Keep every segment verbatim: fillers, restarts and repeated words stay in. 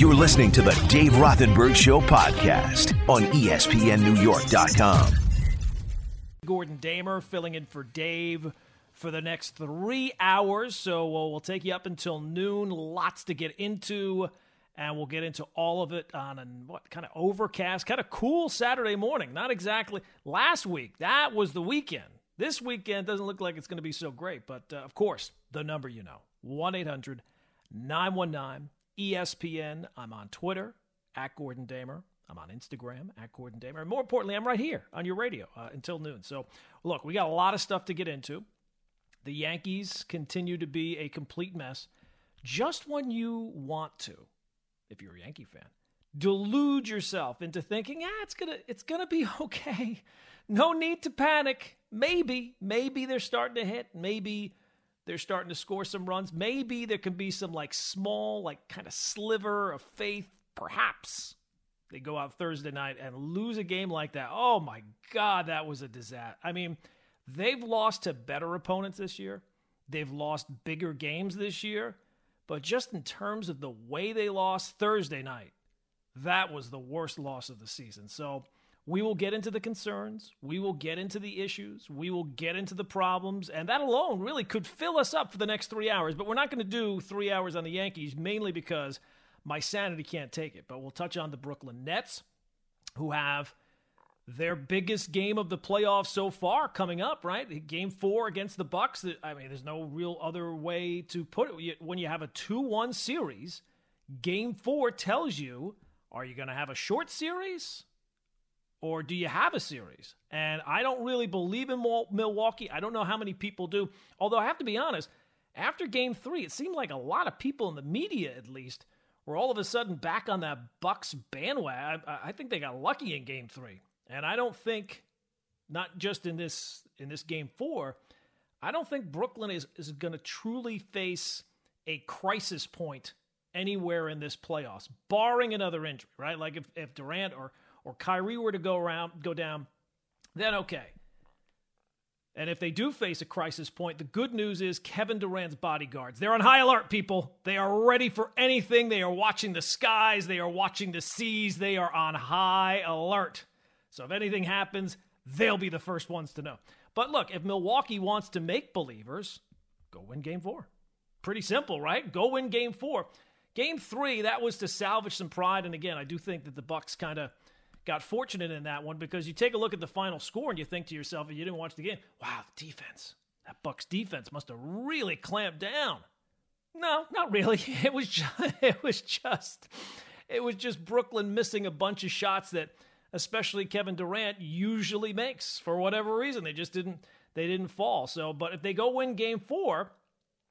You're listening to the Dave Rothenberg Show podcast on E S P N New York dot com. Gordon Damer filling in for Dave for the next three hours. So we'll, we'll take you up until noon. Lots to get into, and we'll get into all of it on a what kind of overcast, kind of cool Saturday morning. Not exactly last week. That was the weekend. This weekend doesn't look like it's going to be so great. But, uh, of course, the number you know, one eight hundred nine one nine E S P N. I'm on Twitter, at Gordon Damer. I'm on Instagram, at Gordon Damer. And more importantly, I'm right here on your radio uh, until noon. So, look, we got a lot of stuff to get into. The Yankees continue to be a complete mess. Just when you want to, if you're a Yankee fan, delude yourself into thinking, ah, it's gonna, it's gonna be okay. No need to panic. Maybe, maybe they're starting to hit. Maybe they're starting to score some runs. Maybe there can be some like small, like kind of sliver of faith. Perhaps they go out Thursday night and lose a game like that. Oh my God, that was a disaster. I mean, they've lost to better opponents this year. They've lost bigger games this year. But just in terms of the way they lost Thursday night, that was the worst loss of the season. So we will get into the concerns. We will get into the issues. We will get into the problems. And that alone really could fill us up for the next three hours. But we're not going to do three hours on the Yankees, mainly because my sanity can't take it. But we'll touch on the Brooklyn Nets, who have their biggest game of the playoffs so far coming up, right? Game four against the Bucks. I mean, there's no real other way to put it. When you have a two one series, game four tells you, are you going to have a short series or do you have a series? And I don't really believe in Milwaukee. I don't know how many people do. Although I have to be honest, after game three, it seemed like a lot of people in the media, at least, were all of a sudden back on that Bucks bandwagon. I, I think they got lucky in game three. And I don't think, not just in this in this game four, I don't think Brooklyn is, is going to truly face a crisis point anywhere in this playoffs, barring another injury, right? Like if, if Durant or or Kyrie were to go around, go down, then okay. And if they do face a crisis point, the good news is Kevin Durant's bodyguards. They're on high alert, people. They are ready for anything. They are watching the skies. They are watching the seas. They are on high alert. So if anything happens, they'll be the first ones to know. But look, if Milwaukee wants to make believers, go win game four. Pretty simple, right? Go win game four. Game three, that was to salvage some pride. And again, I do think that the Bucks kind of got fortunate in that one, because you take a look at the final score and you think to yourself, if you didn't watch the game, wow, the defense. That Bucks defense must have really clamped down. No, not really. It was just, it was just, it was just Brooklyn missing a bunch of shots that especially Kevin Durant usually makes for whatever reason. They just didn't, they didn't fall. So, but if they go win game four,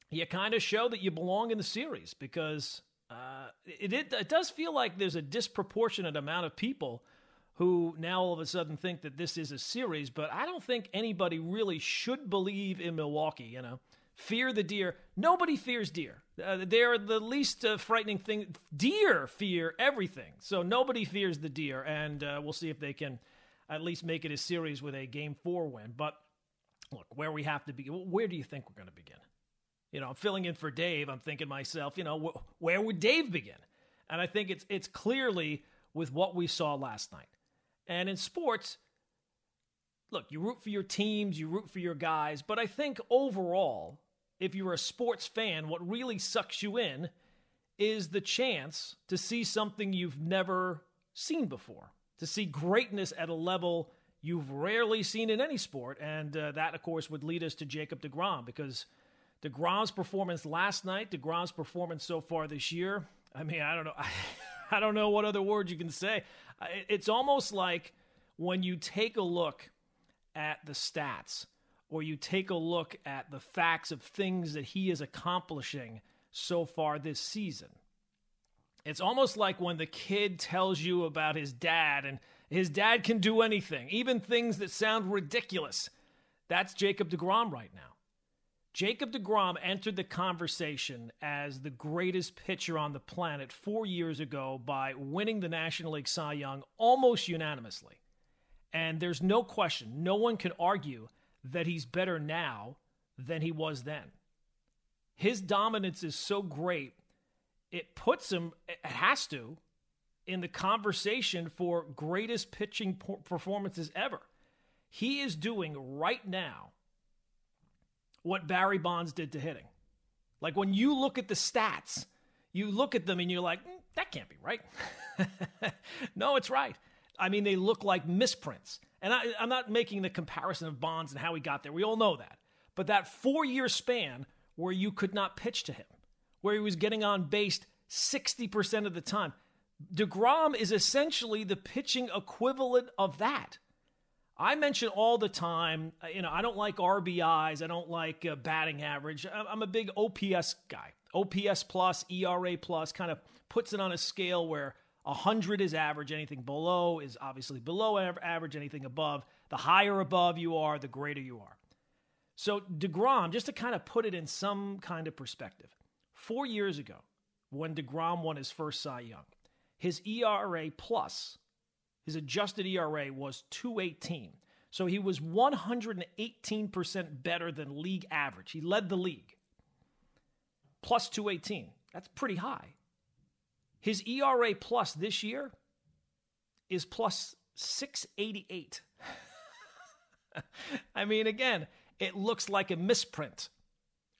you kind of show that you belong in the series, because uh, it, it it does feel like there's a disproportionate amount of people who now all of a sudden think that this is a series, but I don't think anybody really should believe in Milwaukee, you know. Fear the deer. Nobody fears deer. Uh, they're the least uh, frightening thing. Deer fear everything. So nobody fears the deer. And uh, we'll see if they can at least make it a series with a game four win. But look, where we have to begin, where do you think we're going to begin? You know, I'm filling in for Dave. I'm thinking to myself, you know, wh- where would Dave begin? And I think it's it's clearly with what we saw last night. And in sports, look, you root for your teams, you root for your guys. But I think overall, if you're a sports fan, what really sucks you in is the chance to see something you've never seen before, to see greatness at a level you've rarely seen in any sport. And uh, that, of course, would lead us to Jacob DeGrom, because DeGrom's performance last night, DeGrom's performance so far this year, I mean, I don't know. I don't know what other word you can say. It's almost like when you take a look at the stats, or you take a look at the facts of things that he is accomplishing so far this season. It's almost like when the kid tells you about his dad, and his dad can do anything, even things that sound ridiculous. That's Jacob DeGrom right now. Jacob DeGrom entered the conversation as the greatest pitcher on the planet four years ago by winning the National League Cy Young almost unanimously. And there's no question, no one can argue that he's better now than he was then. His dominance is so great, it puts him, it has to, in the conversation for greatest pitching performances ever. He is doing right now what Barry Bonds did to hitting. Like, when you look at the stats, you look at them and you're like, mm, that can't be right. No, it's right. I mean, they look like misprints. And I, I'm not making the comparison of Bonds and how he got there. We all know that. But that four-year span where you could not pitch to him, where he was getting on base sixty percent of the time, DeGrom is essentially the pitching equivalent of that. I mention all the time, you know, I don't like R B Is. I don't like uh, batting average. I'm a big O P S guy. O P S plus, E R A plus, kind of puts it on a scale where one hundred is average. Anything below is obviously below average. Anything above, the higher above you are, the greater you are. So DeGrom, just to kind of put it in some kind of perspective, four years ago when DeGrom won his first Cy Young, his E R A plus, his adjusted E R A was two eighteen. So he was one hundred eighteen percent better than league average. He led the league. Plus two eighteen. That's pretty high. His E R A plus this year is plus six eighty-eight. I mean, again, it looks like a misprint.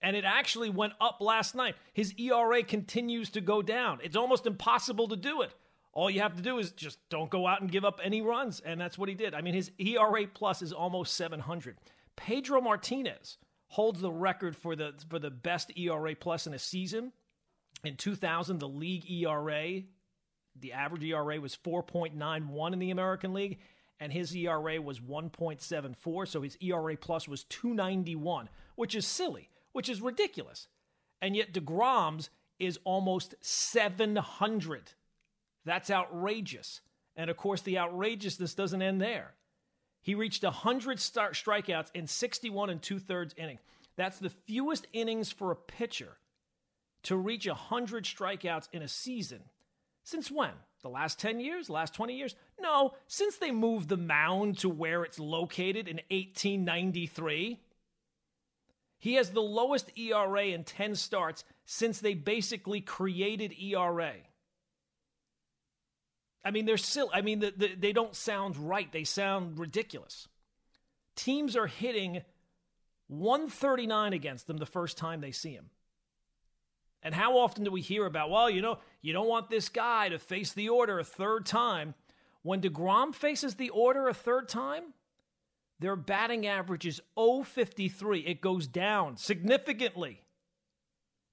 And it actually went up last night. His E R A continues to go down. It's almost impossible to do it. All you have to do is just don't go out and give up any runs. And that's what he did. I mean, his E R A plus is almost seven hundred. Pedro Martinez holds the record for the for the best E R A plus in a season. In two thousand, the league E R A, the average E R A was four point nine one in the American League, and his E R A was one point seven four, so his E R A plus was two ninety-one, which is silly, which is ridiculous. And yet DeGrom's is almost seven hundred. That's outrageous. And of course, the outrageousness doesn't end there. He reached one hundred start strikeouts in sixty-one and two-thirds inning. That's the fewest innings for a pitcher to reach one hundred strikeouts in a season. Since when? The last ten years? Last twenty years? No, since they moved the mound to where it's located in eighteen ninety-three. He has the lowest E R A in ten starts since they basically created E R A. I mean, they're silly. I mean, the, the, they don't sound right. They sound ridiculous. Teams are hitting one thirty-nine against them the first time they see him. And how often do we hear about, well, you know, you don't want this guy to face the order a third time. When DeGrom faces the order a third time, their batting average is oh fifty-three. It goes down significantly.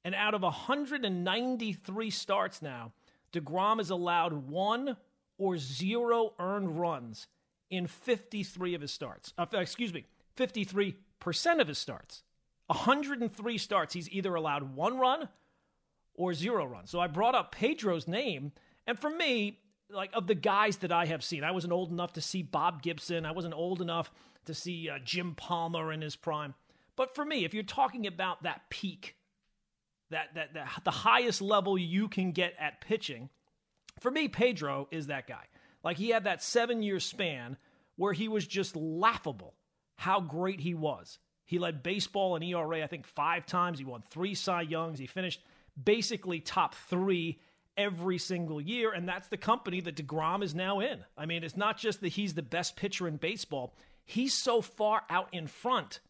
And out of one hundred ninety-three starts now, DeGrom has allowed one or zero earned runs in fifty-three of his starts. Uh, excuse me, fifty-three percent of his starts. one hundred three starts, he's either allowed one run or zero runs. So I brought up Pedro's name, and for me, like, of the guys that I have seen, I wasn't old enough to see Bob Gibson. I wasn't old enough to see uh, Jim Palmer in his prime. But for me, if you're talking about that peak, that, that that the highest level you can get at pitching, for me, Pedro is that guy. Like, he had that seven-year span where he was just laughable how great he was. He led baseball in E R A, I think, five times. He won three Cy Youngs. He finished basically top three every single year, and that's the company that DeGrom is now in. I mean, it's not just that he's the best pitcher in baseball. He's so far out in front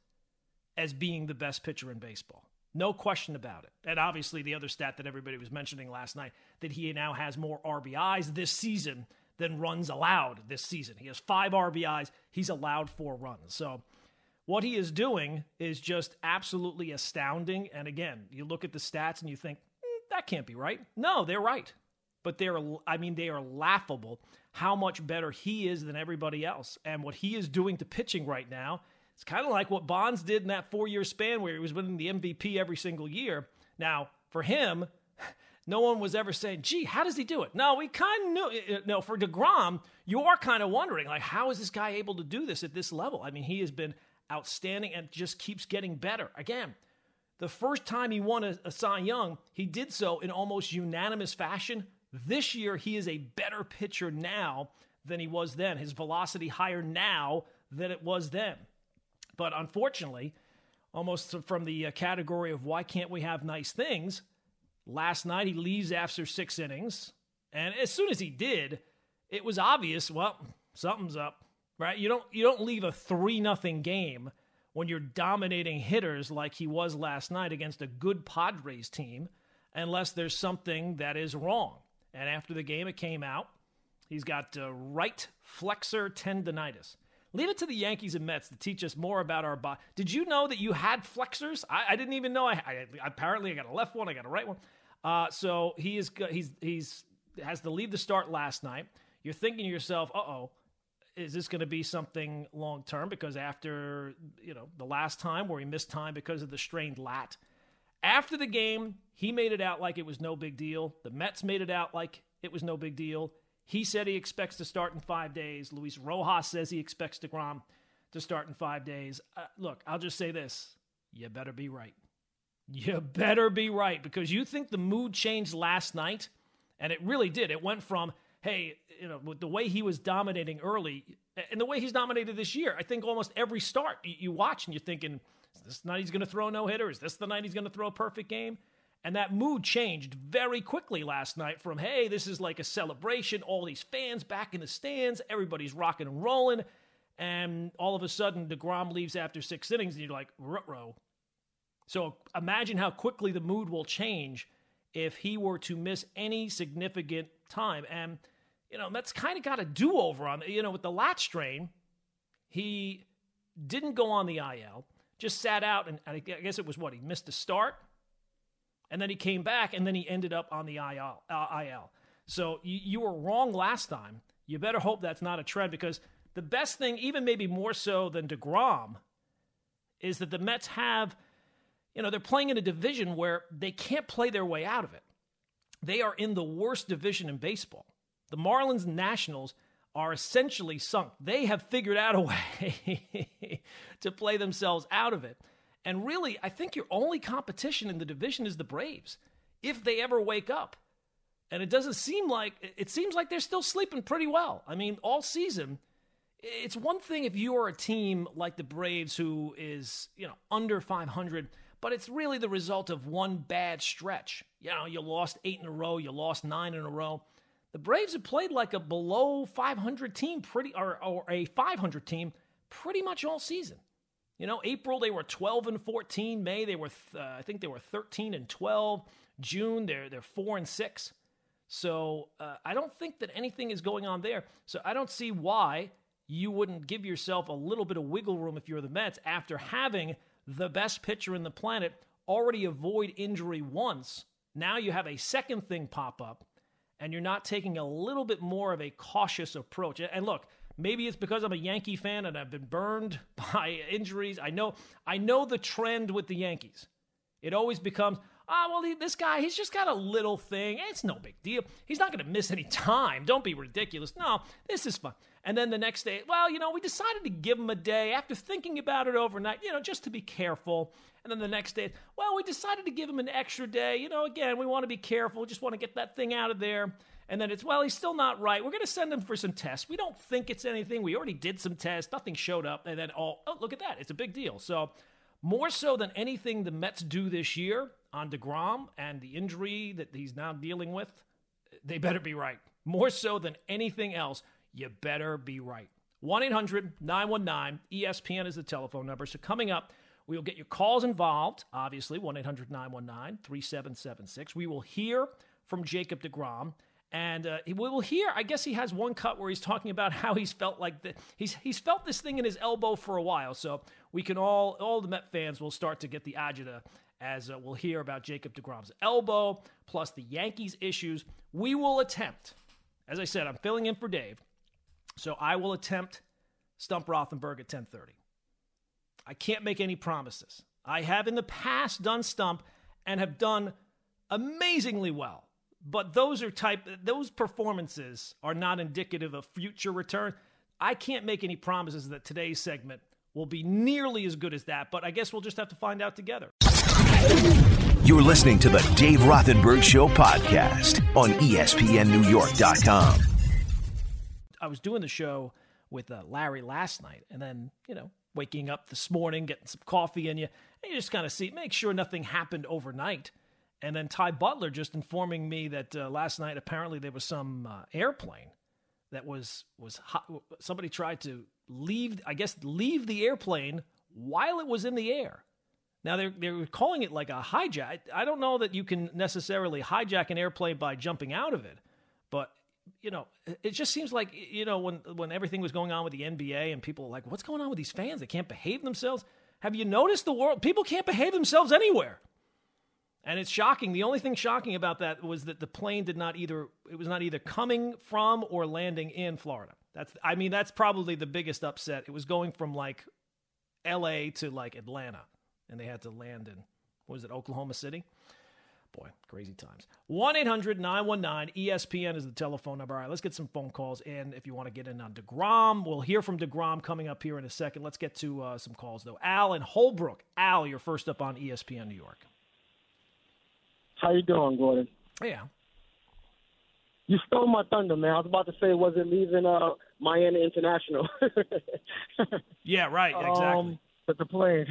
as being the best pitcher in baseball. No question about it. And obviously, the other stat that everybody was mentioning last night, that he now has more R B Is this season than runs allowed this season. He has five R B Is. He's allowed four runs. So what he is doing is just absolutely astounding. And again, you look at the stats and you think, mm, that can't be right. No, they're right. But they're, I mean, they are laughable how much better he is than everybody else. And what he is doing to pitching right now, it's kind of like what Bonds did in that four-year span where he was winning the M V P every single year. Now, for him, no one was ever saying, gee, how does he do it? No, we kind of knew. No, for DeGrom, you are kind of wondering, like, how is this guy able to do this at this level? I mean, he has been outstanding and just keeps getting better. Again, the first time he won a, a Cy Young, he did so in almost unanimous fashion. This year, he is a better pitcher now than he was then. His velocity higher now than it was then. But unfortunately, almost from the category of why can't we have nice things, Last night, he leaves after six innings. And as soon as he did, it was obvious, well, something's up, right? You don't you don't leave a three nothing game when you're dominating hitters like he was last night against a good Padres team unless there's something that is wrong. And after the game, it came out. He's got uh, right flexor tendonitis. Leave it to the Yankees and Mets to teach us more about our body. Did you know that you had flexors? I, I didn't even know. I, I apparently I got a left one. I got a right one. Uh, so he is he's he's has to leave the start last night. You're thinking to yourself, uh-oh, is this going to be something long term? Because after you know the last time where he missed time because of the strained lat, after the game he made it out like it was no big deal. The Mets made it out like it was no big deal. He said he expects to start in five days. Luis Rojas says he expects DeGrom to start in five days. Uh, look, I'll just say this. You better be right. You better be right, because you think the mood changed last night, and it really did. It went from, hey, you know, the way he was dominating early and the way he's dominated this year, I think almost every start you watch and you're thinking, is this the night he's going to throw a no-hitter? Is this the night he's going to throw a perfect game? And that mood changed very quickly last night from, hey, this is like a celebration, all these fans back in the stands, everybody's rocking and rolling, and all of a sudden DeGrom leaves after six innings, and you're like, ruh-roh. So imagine how quickly the mood will change if he were to miss any significant time. And, you know, Mets kind of got a do-over on, you know, with the lat strain. He didn't go on the I L, just sat out, and I guess it was what, he missed a start? And then he came back, and then he ended up on the I L. So you, you were wrong last time. You better hope that's not a trend, because the best thing, even maybe more so than DeGrom, is that the Mets have, you know, they're playing in a division where they can't play their way out of it. They are in the worst division in baseball. The Marlins and Nationals are essentially sunk. They have figured out a way to play themselves out of it. And really, I think your only competition in the division is the Braves, if they ever wake up. And it doesn't seem like, it seems like they're still sleeping pretty well. I mean, all season, it's one thing if you are a team like the Braves who is, you know, under five hundred, but it's really the result of one bad stretch. You know, you lost eight in a row, you lost nine in a row. The Braves have played like a below five hundred team, pretty or, or a five hundred team pretty much all season. You know, April, they were twelve and fourteen. May, they were, th- uh, I think they were thirteen and twelve. June, they're, they're four and six. So uh, I don't think that anything is going on there. So I don't see why you wouldn't give yourself a little bit of wiggle room if you're the Mets after having the best pitcher in the planet already avoid injury once. Now you have a second thing pop up, and you're not taking a little bit more of a cautious approach. And look, maybe it's because I'm a Yankee fan and I've been burned by injuries. I know I know the trend with the Yankees. It always becomes, ah, oh, well, this guy, he's just got a little thing. It's no big deal. He's not going to miss any time. Don't be ridiculous. No, this is fun. And then the next day, well, you know, we decided to give him a day after thinking about it overnight, you know, just to be careful. And then the next day, well, we decided to give him an extra day. You know, again, we want to be careful. Just want to get that thing out of there. And then it's, well, he's still not right. We're going to send him for some tests. We don't think it's anything. We already did some tests. Nothing showed up. And then, oh, oh look at that. It's a big deal. So more so than anything the Mets do this year on DeGrom and the injury that he's now dealing with, they better be right. More so than anything else, you better be right. one eight hundred nine one nine E S P N is the telephone number. So coming up, we will get your calls involved, obviously, one eight hundred nine one nine three seven seven six. We will hear from Jacob DeGrom. And uh, we will hear, I guess he has one cut where he's talking about how he's felt like the, he's he's felt this thing in his elbow for a while. So we can all, all the Met fans will start to get the agita as uh, we'll hear about Jacob DeGrom's elbow, plus the Yankees issues. We will attempt, as I said, I'm filling in for Dave. So I will attempt Stump Rothenberg at ten thirty. I can't make any promises. I have in the past done Stump and have done amazingly well. But those are type those performances are not indicative of future return. I can't make any promises that today's segment will be nearly as good as that, but I guess we'll just have to find out together. You're listening to the Dave Rothenberg Show podcast on E S P N New York dot com. I was doing the show with uh, Larry last night, and then, you know, waking up this morning, getting some coffee in you, and you just kind of see, make sure nothing happened overnight. And then Ty Butler just informing me that uh, last night, apparently there was some uh, airplane that was, was hot. Somebody tried to leave, I guess, leave the airplane while it was in the air. Now, they're, they're calling it like a hijack. I don't know that you can necessarily hijack an airplane by jumping out of it. But, you know, it just seems like, you know, when, when everything was going on with the N B A and people were like, what's going on with these fans? They can't behave themselves. Have you noticed the world? People can't behave themselves anywhere. And it's shocking. The only thing shocking about that was that the plane did not either, it was not either coming from or landing in Florida. That's, I mean, that's probably the biggest upset. It was going from like L A to like Atlanta, and they had to land in, what was it, Oklahoma City? Boy, crazy times. one eight hundred nine one nine E S P N is the telephone number. All right, let's get some phone calls in if you want to get in on DeGrom. We'll hear from DeGrom coming up here in a second. Let's get to uh, some calls, though. Al in Holbrook. Al, you're first up on E S P N New York. How you doing, Gordon? Yeah. You stole my thunder, man. I was about to say, was it leaving uh, Miami International? Yeah, right, exactly. Um, but the plane.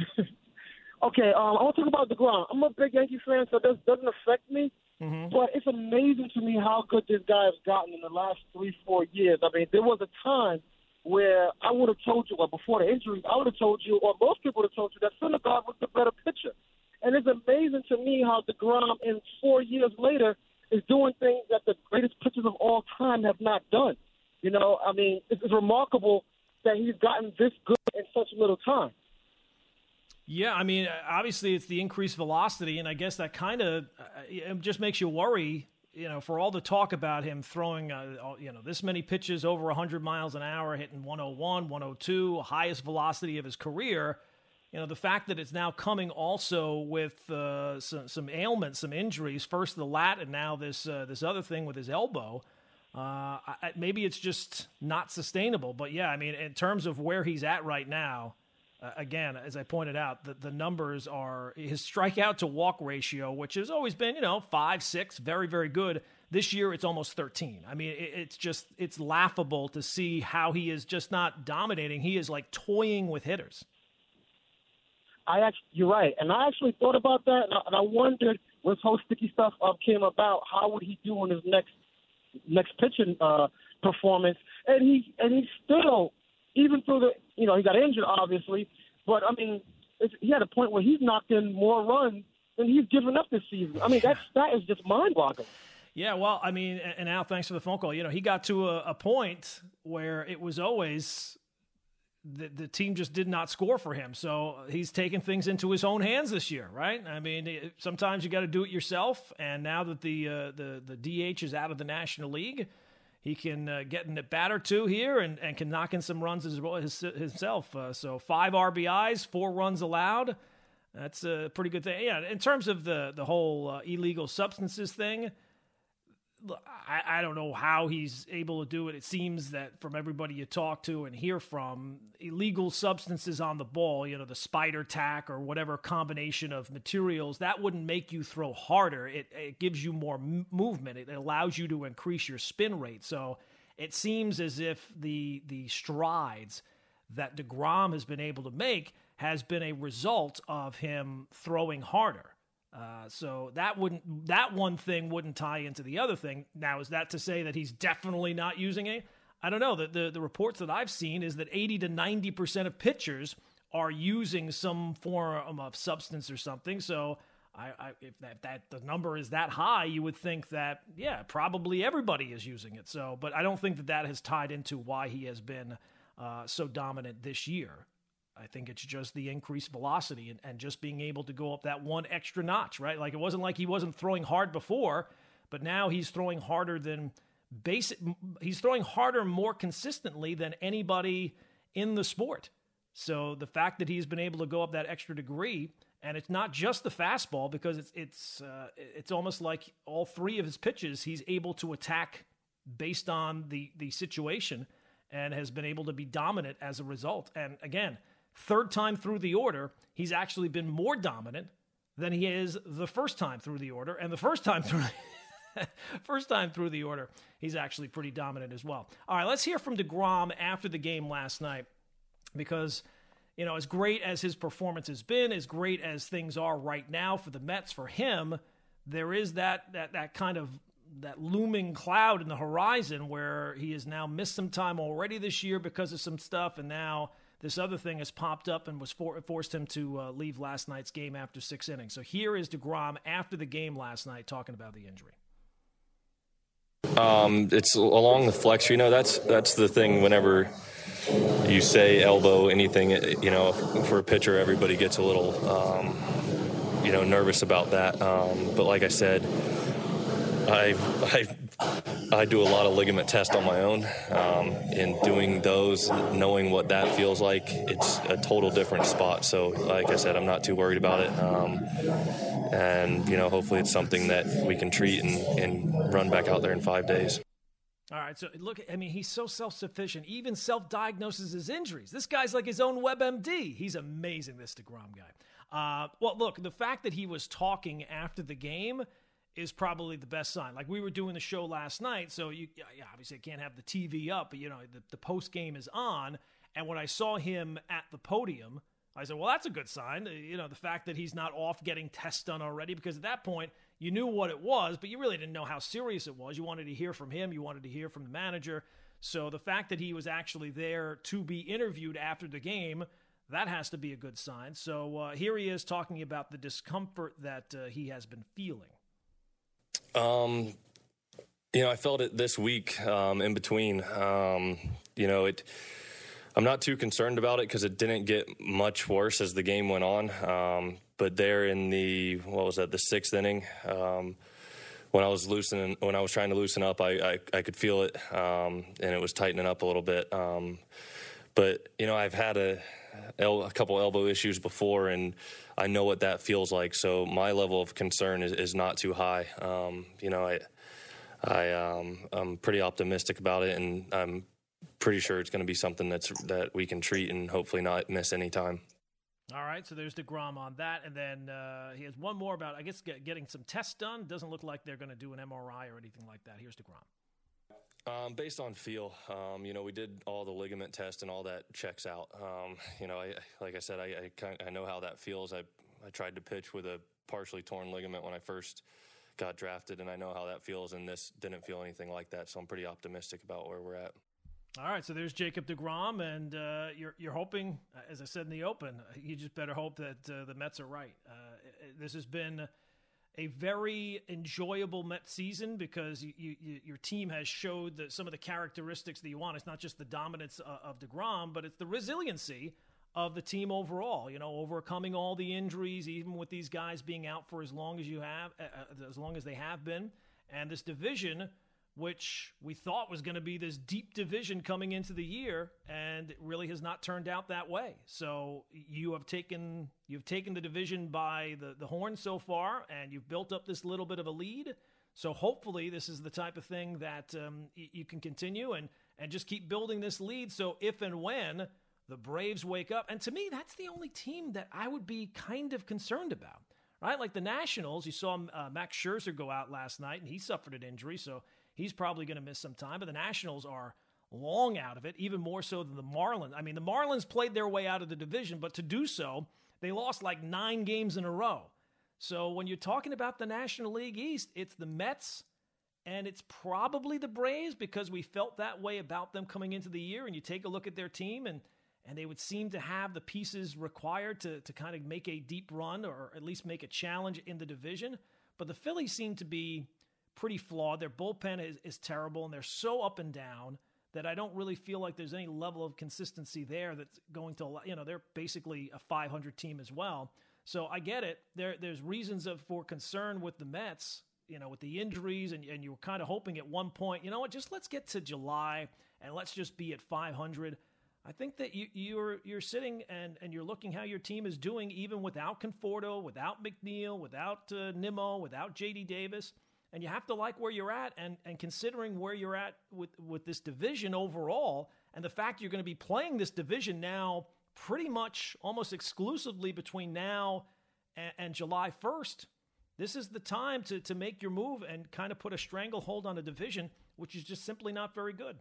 Okay, um, I want to talk about DeGrom. I'm a big Yankee fan, so this doesn't affect me. Mm-hmm. But it's amazing to me how good this guy has gotten in the last three, four years. I mean, there was a time where I would have told you, well, before the injury, I would have told you, or most people would have told you, that Syndergaard was the better pitcher. And it's amazing to me how DeGrom, in four years later, is doing things that the greatest pitchers of all time have not done. You know, I mean, it's remarkable that he's gotten this good in such little time. Yeah, I mean, obviously it's the increased velocity, and I guess that kind of uh, it just makes you worry, you know, for all the talk about him throwing, uh, you know, this many pitches over one hundred miles an hour, hitting one oh one, one oh two, highest velocity of his career. You know, the fact that it's now coming also with uh, some, some ailments, some injuries, first the lat and now this uh, this other thing with his elbow. Uh, I, maybe it's just not sustainable. But, yeah, I mean, in terms of where he's at right now, Uh, again, as I pointed out, the, the numbers are his strikeout to walk ratio, which has always been, you know, five, six, very, very good. This year, it's almost thirteen. I mean, it, it's just it's laughable to see how he is just not dominating. He is like toying with hitters. I actually, you're right. And I actually thought about that. And I, and I wondered when this whole sticky stuff um, came about, how would he do in his next next pitching uh, performance? And he and he still. Even through the, you know, he got injured, obviously. But, I mean, it's, he had a point where he's knocked in more runs than he's given up this season. I mean, that's, that is just mind-boggling. Yeah, well, I mean, and Al, thanks for the phone call. You know, he got to a, a point where it was always the, the team just did not score for him. So he's taken things into his own hands this year, right? I mean, sometimes you got to do it yourself. And now that the uh, the the D H is out of the National League, he can uh, get in a bat or two here and, and can knock in some runs as well his, himself. Uh, so five R B Is, four runs allowed. That's a pretty good thing. Yeah, in terms of the the whole uh, illegal substances thing, I, I don't know how he's able to do it. It seems that from everybody you talk to and hear from, illegal substances on the ball, you know, the spider tack or whatever combination of materials, that wouldn't make you throw harder. It, it gives you more m- movement. It allows you to increase your spin rate. So it seems as if the the strides that DeGrom has been able to make has been a result of him throwing harder. Uh, so that wouldn't, that one thing wouldn't tie into the other thing. Now, is that to say that he's definitely not using it? I don't know. The, the, the reports that I've seen is that eighty to ninety percent of pitchers are using some form of substance or something. So I, I if that, that the number is that high, you would think that, yeah, probably everybody is using it. So, but I don't think that that has tied into why he has been uh, so dominant this year. I think it's just the increased velocity and, and just being able to go up that one extra notch, right? Like it wasn't like he wasn't throwing hard before, but now he's throwing harder than basic. He's throwing harder more consistently than anybody in the sport. So the fact that he's been able to go up that extra degree, and it's not just the fastball because it's it's uh, it's almost like all three of his pitches he's able to attack based on the the situation and has been able to be dominant as a result. And again, third time through the order, he's actually been more dominant than he is the first time through the order. And the first time through first time through the order, he's actually pretty dominant as well. All right, let's hear from DeGrom after the game last night because, you know, as great as his performance has been, as great as things are right now for the Mets, for him, there is that that that kind of that looming cloud in the horizon where he has now missed some time already this year because of some stuff, and now this other thing has popped up and was for, forced him to uh, leave last night's game after six innings. So here is DeGrom after the game last night talking about the injury. Um, it's along the flexor. You know, that's that's the thing. Whenever you say elbow, anything, you know, for a pitcher, everybody gets a little, um, you know, nervous about that. Um, but like I said, I I I do a lot of ligament tests on my own. Um, in doing those, knowing what that feels like, it's a total different spot. So, like I said, I'm not too worried about it. Um, and, you know, hopefully it's something that we can treat and, and run back out there in five days. All right, so look, I mean, he's so self-sufficient. He even self-diagnoses his injuries. This guy's like his own WebMD. He's amazing, this DeGrom guy. Uh, well, look, the fact that he was talking after the game is probably the best sign. Like, we were doing the show last night, so you yeah, obviously I can't have the T V up, but, you know, the, the post-game is on, and when I saw him at the podium, I said, well, that's a good sign, you know, the fact that he's not off getting tests done already, because at that point, you knew what it was, but you really didn't know how serious it was. You wanted to hear from him. You wanted to hear from the manager. So the fact that he was actually there to be interviewed after the game, that has to be a good sign. So uh, here he is talking about the discomfort that uh, he has been feeling. Um, you know, I felt it this week, um, in between, um, you know, it, I'm not too concerned about it cause it didn't get much worse as the game went on. Um, but there in the, what was that? The sixth inning, um, when I was loosening, when I was trying to loosen up, I, I, I could feel it. Um, and it was tightening up a little bit. Um, but you know, I've had a, a couple elbow issues before, and I know what that feels like. So my level of concern is, is not too high. Um, you know, I, I, um, I'm pretty optimistic about it, and I'm pretty sure it's going to be something that's that we can treat and hopefully not miss any time. All right, so there's DeGrom on that, and then uh, he has one more about, I guess, get, getting some tests done. Doesn't look like they're going to do an M R I or anything like that. Here's DeGrom. Um, based on feel, um, you know, we did all the ligament test and all that checks out. Um, you know, I, like I said, I I, kind of, I know how that feels. I, I tried to pitch with a partially torn ligament when I first got drafted, and I know how that feels, and this didn't feel anything like that. So I'm pretty optimistic about where we're at. All right, so there's Jacob DeGrom, and uh, you're you're hoping, as I said in the open, you just better hope that uh, the Mets are right. Uh, this has been a very enjoyable Mets season because you, you, your team has showed that some of the characteristics that you want. It's not just the dominance of DeGrom, but it's the resiliency of the team overall. You know, overcoming all the injuries, even with these guys being out for as long as you have, uh, as long as they have been, and this division, which we thought was going to be this deep division coming into the year, and it really has not turned out that way. So you have taken you've taken the division by the, the horn so far, and you've built up this little bit of a lead. So hopefully this is the type of thing that um, y- you can continue and, and just keep building this lead. So if and when the Braves wake up, and to me, that's the only team that I would be kind of concerned about, right? Like the Nationals, you saw uh, Max Scherzer go out last night, and he suffered an injury, so he's probably going to miss some time, but the Nationals are long out of it, even more so than the Marlins. I mean, the Marlins played their way out of the division, but to do so, they lost like nine games in a row. So when you're talking about the National League East, it's the Mets and it's probably the Braves because we felt that way about them coming into the year. And you take a look at their team and and they would seem to have the pieces required to, to kind of make a deep run or at least make a challenge in the division. But the Phillies seem to be pretty flawed. Their bullpen is, is terrible, and they're so up and down that I don't really feel like there's any level of consistency there that's going to, you know, they're basically a five hundred team as well. So I get it. There, there's reasons of, for concern with the Mets, you know, with the injuries, and, and you were kind of hoping at one point, you know what, just let's get to July and let's just be at five hundred. I think that you, you're you're sitting and, and you're looking how your team is doing, even without Conforto, without McNeil, without uh, Nimmo, without J D Davis. And you have to like where you're at, and, and considering where you're at with, with this division overall, and the fact you're going to be playing this division now pretty much almost exclusively between now and, and July first, this is the time to, to make your move and kind of put a stranglehold on a division, which is just simply not very good.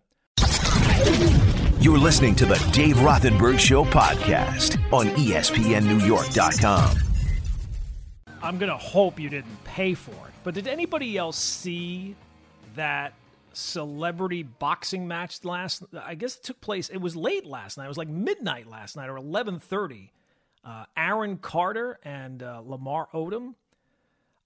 You're listening to the Dave Rothenberg Show podcast on E S P N New York dot com. I'm going to hope you didn't pay for it. But did anybody else see that celebrity boxing match last? I guess it took place. It was late last night. It was like midnight last night or eleven thirty. Uh, Aaron Carter and uh, Lamar Odom.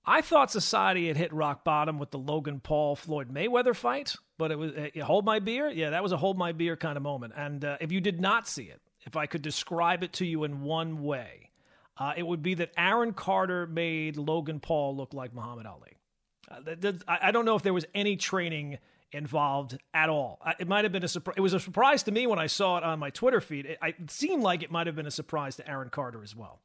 I thought society had hit rock bottom with the Logan Paul Floyd Mayweather fight, but it was uh, hold my beer. Yeah, that was a hold my beer kind of moment. And uh, if you did not see it, if I could describe it to you in one way, uh, it would be that Aaron Carter made Logan Paul look like Muhammad Ali. Uh, that, that, I don't know if there was any training involved at all. I, it might have been a surprise. It was a surprise to me when I saw it on my Twitter feed. It, it seemed like it might have been a surprise to Aaron Carter as well.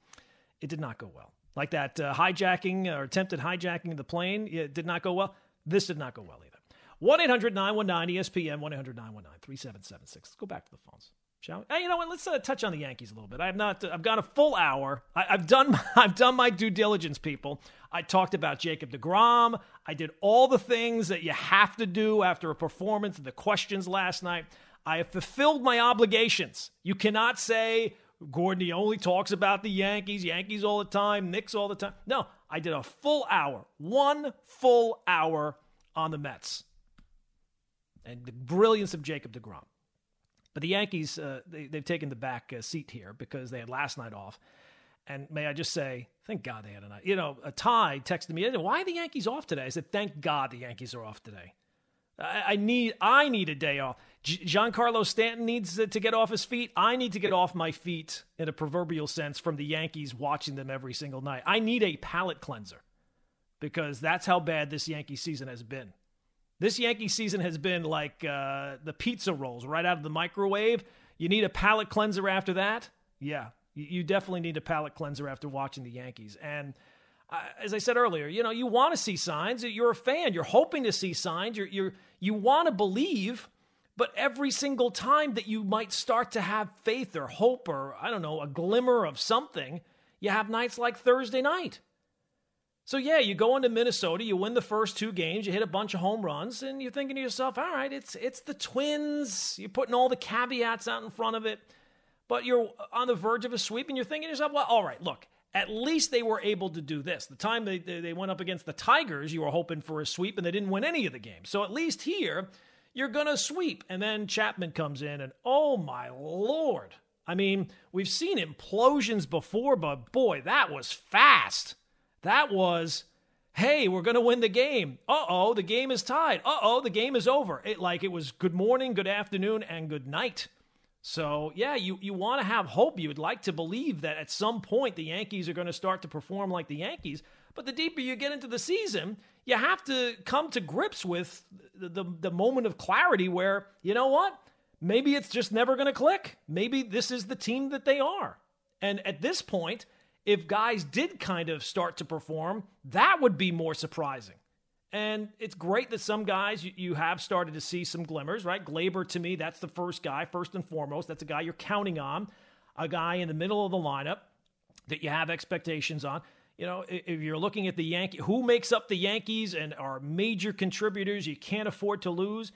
It did not go well. Like that uh, hijacking or attempted hijacking of the plane, it did not go well. This did not go well either. one eight hundred nine one nine E S P N, one eight hundred nine one nine three seven seven six. Let's go back to the phones, shall we? Hey, you know what? Let's uh, touch on the Yankees a little bit. I have not. Uh, I've got a full hour. I, I've done. My, I've done my due diligence, people. I talked about Jacob DeGrom. I did all the things that you have to do after a performance. The questions last night. I have fulfilled my obligations. You cannot say, Gordon, he only talks about the Yankees, Yankees all the time, Knicks all the time. No, I did a full hour, one full hour on the Mets and the brilliance of Jacob DeGrom. But the Yankees, uh, they, they've taken the back uh, seat here because they had last night off. And may I just say, thank God they had a night. You know, a Ty texted me, why are the Yankees off today? I said, thank God the Yankees are off today. I need I need a day off. Giancarlo Stanton needs to get off his feet. I need to get off my feet in a proverbial sense from the Yankees watching them every single night. I need a palate cleanser because that's how bad this Yankee season has been. This Yankee season has been like uh, the pizza rolls right out of the microwave. You need a palate cleanser after that? Yeah, you definitely need a palate cleanser after watching the Yankees. And as I said earlier, you know, you want to see signs. You're a fan. You're hoping to see signs. You're, you're, you want to believe, but every single time that you might start to have faith or hope or, I don't know, a glimmer of something, you have nights like Thursday night. So, yeah, you go into Minnesota, you win the first two games, you hit a bunch of home runs, and you're thinking to yourself, all right, it's it's the Twins. You're putting all the caveats out in front of it, but you're on the verge of a sweep, and you're thinking to yourself, well, all right, look, at least they were able to do this. The time they, they went up against the Tigers, you were hoping for a sweep, and they didn't win any of the games. So at least here, you're going to sweep. And then Chapman comes in, and oh, my Lord. I mean, we've seen implosions before, but boy, that was fast. That was, hey, we're going to win the game. Uh-oh, the game is tied. Uh-oh, the game is over. It, like, it was good morning, good afternoon, and good night. So, yeah, you, you want to have hope. You would like to believe that at some point the Yankees are going to start to perform like the Yankees. But the deeper you get into the season, you have to come to grips with the, the, the moment of clarity where, you know what, maybe it's just never going to click. Maybe this is the team that they are. And at this point, if guys did kind of start to perform, that would be more surprising. And it's great that some guys you, you have started to see some glimmers, right? Glaber, to me, that's the first guy, first and foremost. That's a guy you're counting on, a guy in the middle of the lineup that you have expectations on. You know, if you're looking at the Yankee, who makes up the Yankees and are major contributors you can't afford to lose?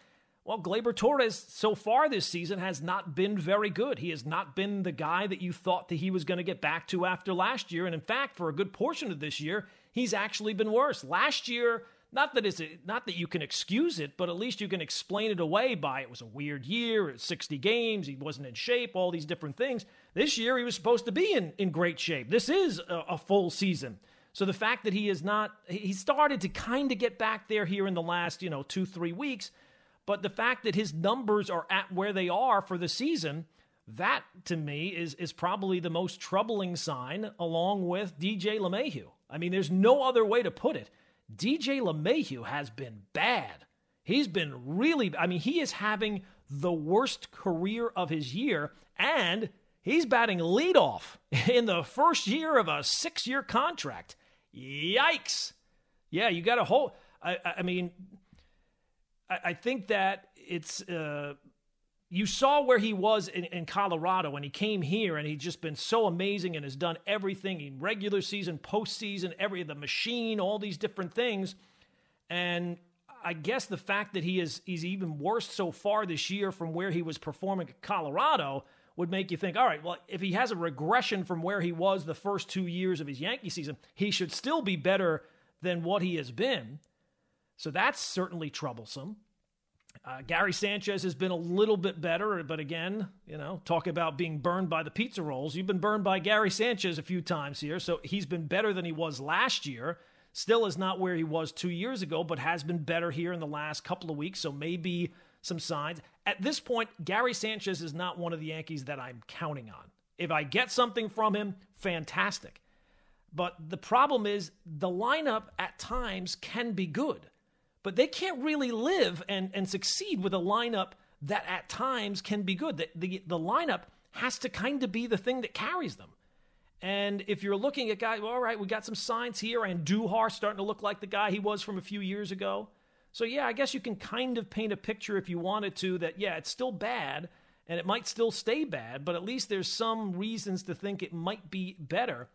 Well, Gleyber Torres so far this season has not been very good. He has not been the guy that you thought that he was going to get back to after last year. And in fact, for a good portion of this year, he's actually been worse. Last year, Not that it's not that you can excuse it, but at least you can explain it away by it was a weird year, sixty games, he wasn't in shape, all these different things. This year he was supposed to be in, in great shape. This is a, a full season. So the fact that he is not, he started to kind of get back there here in the last, you know, two, three weeks, but the fact that his numbers are at where they are for the season, that to me is is probably the most troubling sign along with D J LeMahieu. I mean, there's no other way to put it. D J LeMahieu has been bad. He's been really, I mean, he is having the worst career of his year, and he's batting leadoff in the first year of a six-year contract. Yikes. Yeah, you got to hold, I, I mean, I, I think that it's, uh, you saw where he was in, in Colorado when he came here, and he's just been so amazing and has done everything in regular season, postseason, every the machine, all these different things. And I guess the fact that he is he's even worse so far this year from where he was performing at Colorado would make you think, all right, well, if he has a regression from where he was the first two years of his Yankee season, he should still be better than what he has been. So that's certainly troublesome. Uh, Gary Sanchez has been a little bit better, but again, you know, talk about being burned by the pizza rolls. You've been burned by Gary Sanchez a few times here, so he's been better than he was last year. Still is not where he was two years ago, but has been better here in the last couple of weeks, so maybe some signs. At this point, Gary Sanchez is not one of the Yankees that I'm counting on. If I get something from him, fantastic. But the problem is the lineup at times can be good, but they can't really live and, and succeed with a lineup that at times can be good. The, the, the lineup has to kind of be the thing that carries them. And if you're looking at guys, well, all right, we got some signs here, and Duhar starting to look like the guy he was from a few years ago. So, yeah, I guess you can kind of paint a picture if you wanted to that, yeah, it's still bad, and it might still stay bad, but at least there's some reasons to think it might be better.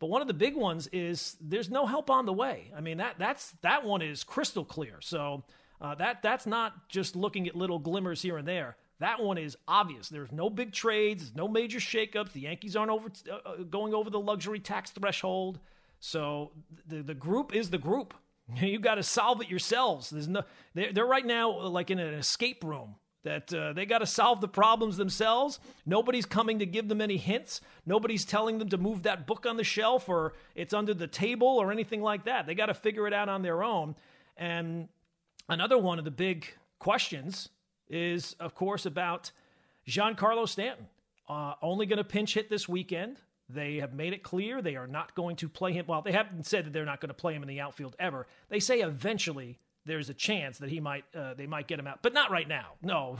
But one of the big ones is there's no help on the way. I mean, that that's that one is crystal clear. So uh, that that's not just looking at little glimmers here and there. That one is obvious. There's no big trades, no major shakeups. The Yankees aren't over uh, going over the luxury tax threshold. So the the group is the group. You got to solve it yourselves. There's no they're, they're right now like in an escape room. That uh, they got to solve the problems themselves. Nobody's coming to give them any hints. Nobody's telling them to move that book on the shelf or it's under the table or anything like that. They got to figure it out on their own. And another one of the big questions is, of course, about Giancarlo Stanton. Uh, only going to pinch hit this weekend. They have made it clear they are not going to play him. Well, they haven't said that they're not going to play him in the outfield ever. They say eventually there's a chance that he might, uh, they might get him out, but not right now. No,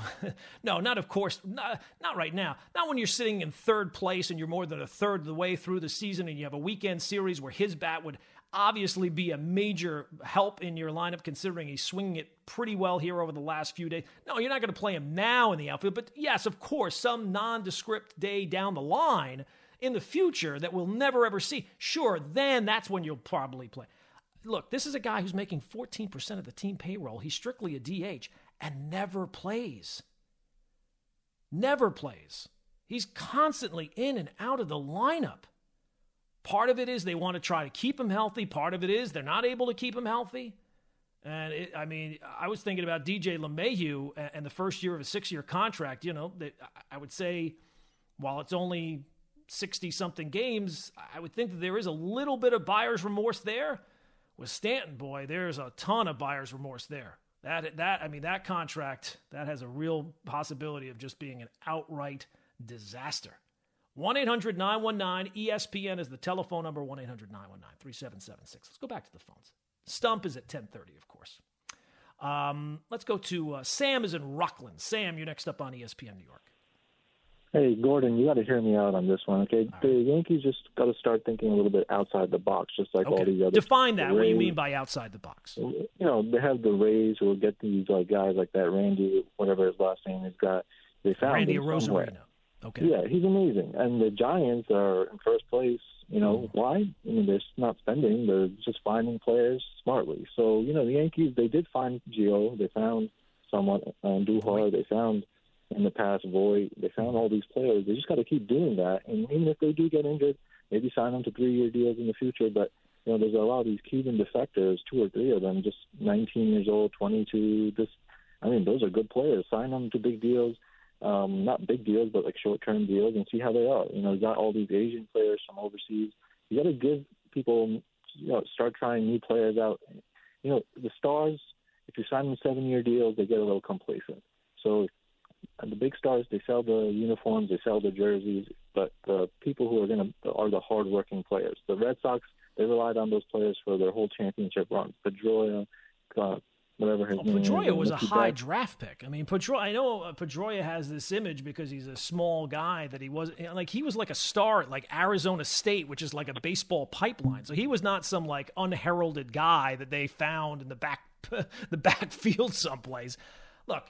no, not of course, not, not right now. Not when you're sitting in third place and you're more than a third of the way through the season and you have a weekend series where his bat would obviously be a major help in your lineup considering he's swinging it pretty well here over the last few days. No, you're not going to play him now in the outfield, but yes, of course, some nondescript day down the line in the future that we'll never ever see. Sure, then that's when you'll probably play. Look, this is a guy who's making fourteen percent of the team payroll. He's strictly a D H and never plays. Never plays. He's constantly in and out of the lineup. Part of it is they want to try to keep him healthy. Part of it is they're not able to keep him healthy. And, it, I mean, I was thinking about D J LeMahieu and the first year of a six-year contract. You know, that I would say while it's only sixty-something games, I would think that there is a little bit of buyer's remorse there. With Stanton, boy, there's a ton of buyer's remorse there. That, that I mean, that contract, that has a real possibility of just being an outright disaster. one eight hundred nine one nine E S P N is the telephone number, one eight hundred nine one nine three seven seven six. Let's go back to the phones. Stump is at ten thirty, of course. Um, let's go to uh, Sam is in Rockland. Sam, you're next up on E S P N New York. Hey, Gordon, you got to hear me out on this one, okay? Right. The Yankees just got to start thinking a little bit outside the box, just like okay. all the other. Define that. The what do you mean by outside the box? You know, they have the Rays who will get these like guys like that Randy, whatever his last name has got. They found Randy Rosarino. Okay. Yeah, he's amazing. And the Giants are in first place. You know, mm-hmm. why? I mean, they're not spending. They're just finding players smartly. So, you know, the Yankees, they did find Gio. They found someone, um, Duhar. They found... in the past, Void, they found all these players. They just got to keep doing that. And even if they do get injured, maybe sign them to three-year deals in the future. But, you know, there's a lot of these Cuban defectors, two or three of them, just nineteen years old, twenty-two. This, I mean, those are good players. Sign them to big deals, um, not big deals, but like short-term deals, and see how they are. You know, you got all these Asian players from overseas. You got to give people, you know, start trying new players out. You know, the stars, if you sign them seven-year deals, they get a little complacent. So, and the big stars, they sell the uniforms, they sell the jerseys, but the people who are going to are the hard-working players. The Red Sox, they relied on those players for their whole championship run. Pedroia, uh, whatever his oh, name. Pedroia was a high back. draft pick. I mean, Pedroia. I know Pedroia has this image because he's a small guy that he was like he was like a star at like Arizona State, which is like a baseball pipeline. So he was not some like unheralded guy that they found in the back the backfield someplace. Look.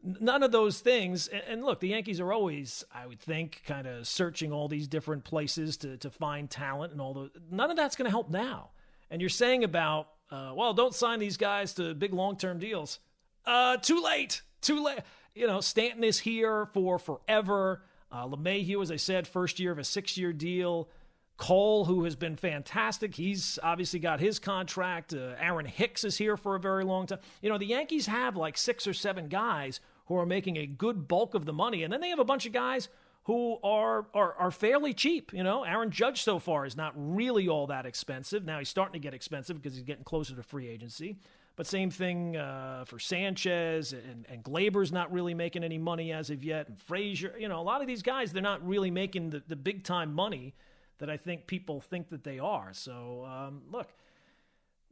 None of those things. And look, the Yankees are always, I would think, kind of searching all these different places to, to find talent and all those. None of that's going to help now. And you're saying about, uh, well, don't sign these guys to big long-term deals. Uh, too late. Too late. You know, Stanton is here for forever. Uh, LeMahieu, as I said, first year of a six-year deal. Cole, who has been fantastic, he's obviously got his contract. Uh, Aaron Hicks is here for a very long time. You know, the Yankees have like six or seven guys who are making a good bulk of the money, and then they have a bunch of guys who are are, are fairly cheap. You know, Aaron Judge so far is not really all that expensive. Now he's starting to get expensive because he's getting closer to free agency. But same thing uh, for Sanchez, and, and Glaber's not really making any money as of yet. And Frazier, you know, a lot of these guys, they're not really making the, the big-time money that I think people think that they are. So, um, look,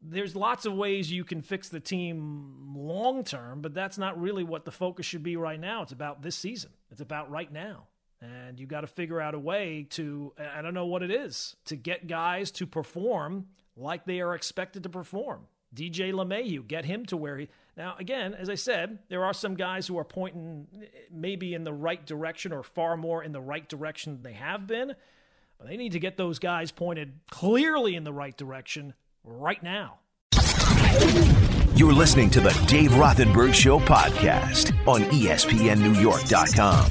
there's lots of ways you can fix the team long-term, but that's not really what the focus should be right now. It's about this season. It's about right now. And you got to figure out a way to, I don't know what it is, to get guys to perform like they are expected to perform. D J LeMahieu, get him to where he... Now, again, as I said, there are some guys who are pointing maybe in the right direction or far more in the right direction than they have been, but they need to get those guys pointed clearly in the right direction right now. You're listening to the Dave Rothenberg Show podcast on E S P N New York dot com.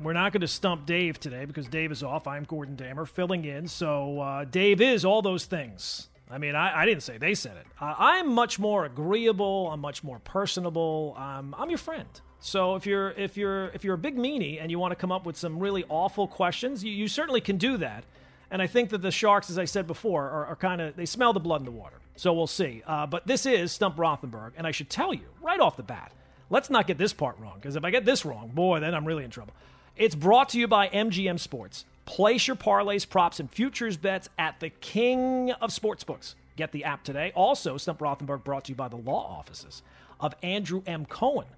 we're not going to stump Dave today because Dave is off. I'm Gordon Damer filling in. So uh, Dave is all those things. I mean, I, I didn't say they said it. Uh, I'm much more agreeable. I'm much more personable. Um, I'm your friend. So if you're if you're if you're a big meanie and you want to come up with some really awful questions, you, you certainly can do that. And I think that the Sharks, as I said before, are, are kind of, they smell the blood in the water. So we'll see. Uh, but this is Stump Rothenberg, and I should tell you right off the bat, let's not get this part wrong, because if I get this wrong, boy, then I'm really in trouble. It's brought to you by M G M Sports. Place your parlays, props, and futures bets at the king of sportsbooks. Get the app today. Also, Stump Rothenberg brought to you by the law offices of Andrew M. Cohen.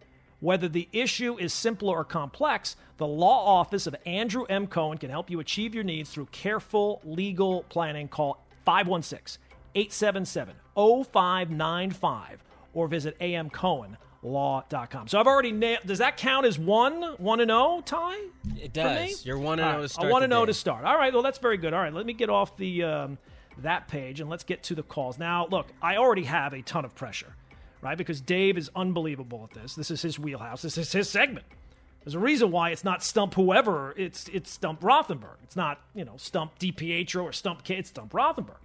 Whether the issue is simple or complex, the law office of Andrew M. Cohen can help you achieve your needs through careful legal planning. Call five one six, eight seven seven, zero five nine five or visit a m cohen law dot com. So I've already nailed. Does that count as one one and oh, Ty? It does. You're one and oh right. to start. I one and oh to start. All right. Well, that's very good. All right. Let me get off the um, that page and let's get to the calls. Now, look, I already have a ton of pressure, right? Because Dave is unbelievable at this. This is his wheelhouse. This is his segment. There's a reason why it's not Stump whoever. It's it's Stump Rothenberg. It's not you know Stump DiPietro or Stump K. It's Stump Rothenberg.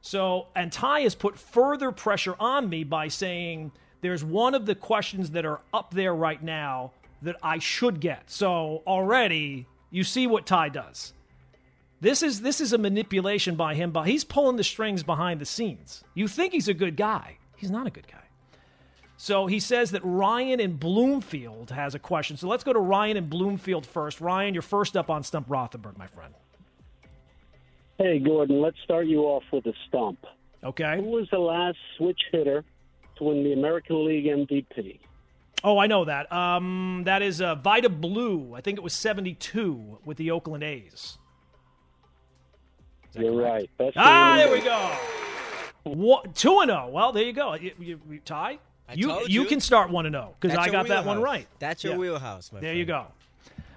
So and Ty has put further pressure on me by saying, there's one of the questions that are up there right now that I should get. So already, you see what Ty does. This is this is a manipulation by him. But he's pulling the strings behind the scenes. You think he's a good guy. He's not a good guy. So he says that Ryan in Bloomfield has a question. So let's go to Ryan in Bloomfield first. Ryan, you're first up on Stump Rothenberg, my friend. Hey, Gordon, let's start you off with a stump. Okay. Who was the last switch hitter to win the American League M V P? Oh, I know that. Um, that is uh, Vida Blue. I think it was seventy-two with the Oakland A's. You're correct? Right. That's ah, the there we go. What, two and oh. Well, there you go. You, you, you Ty, you, you you can start one and oh because I got that one right. That's your yeah. wheelhouse, my there friend. There you go.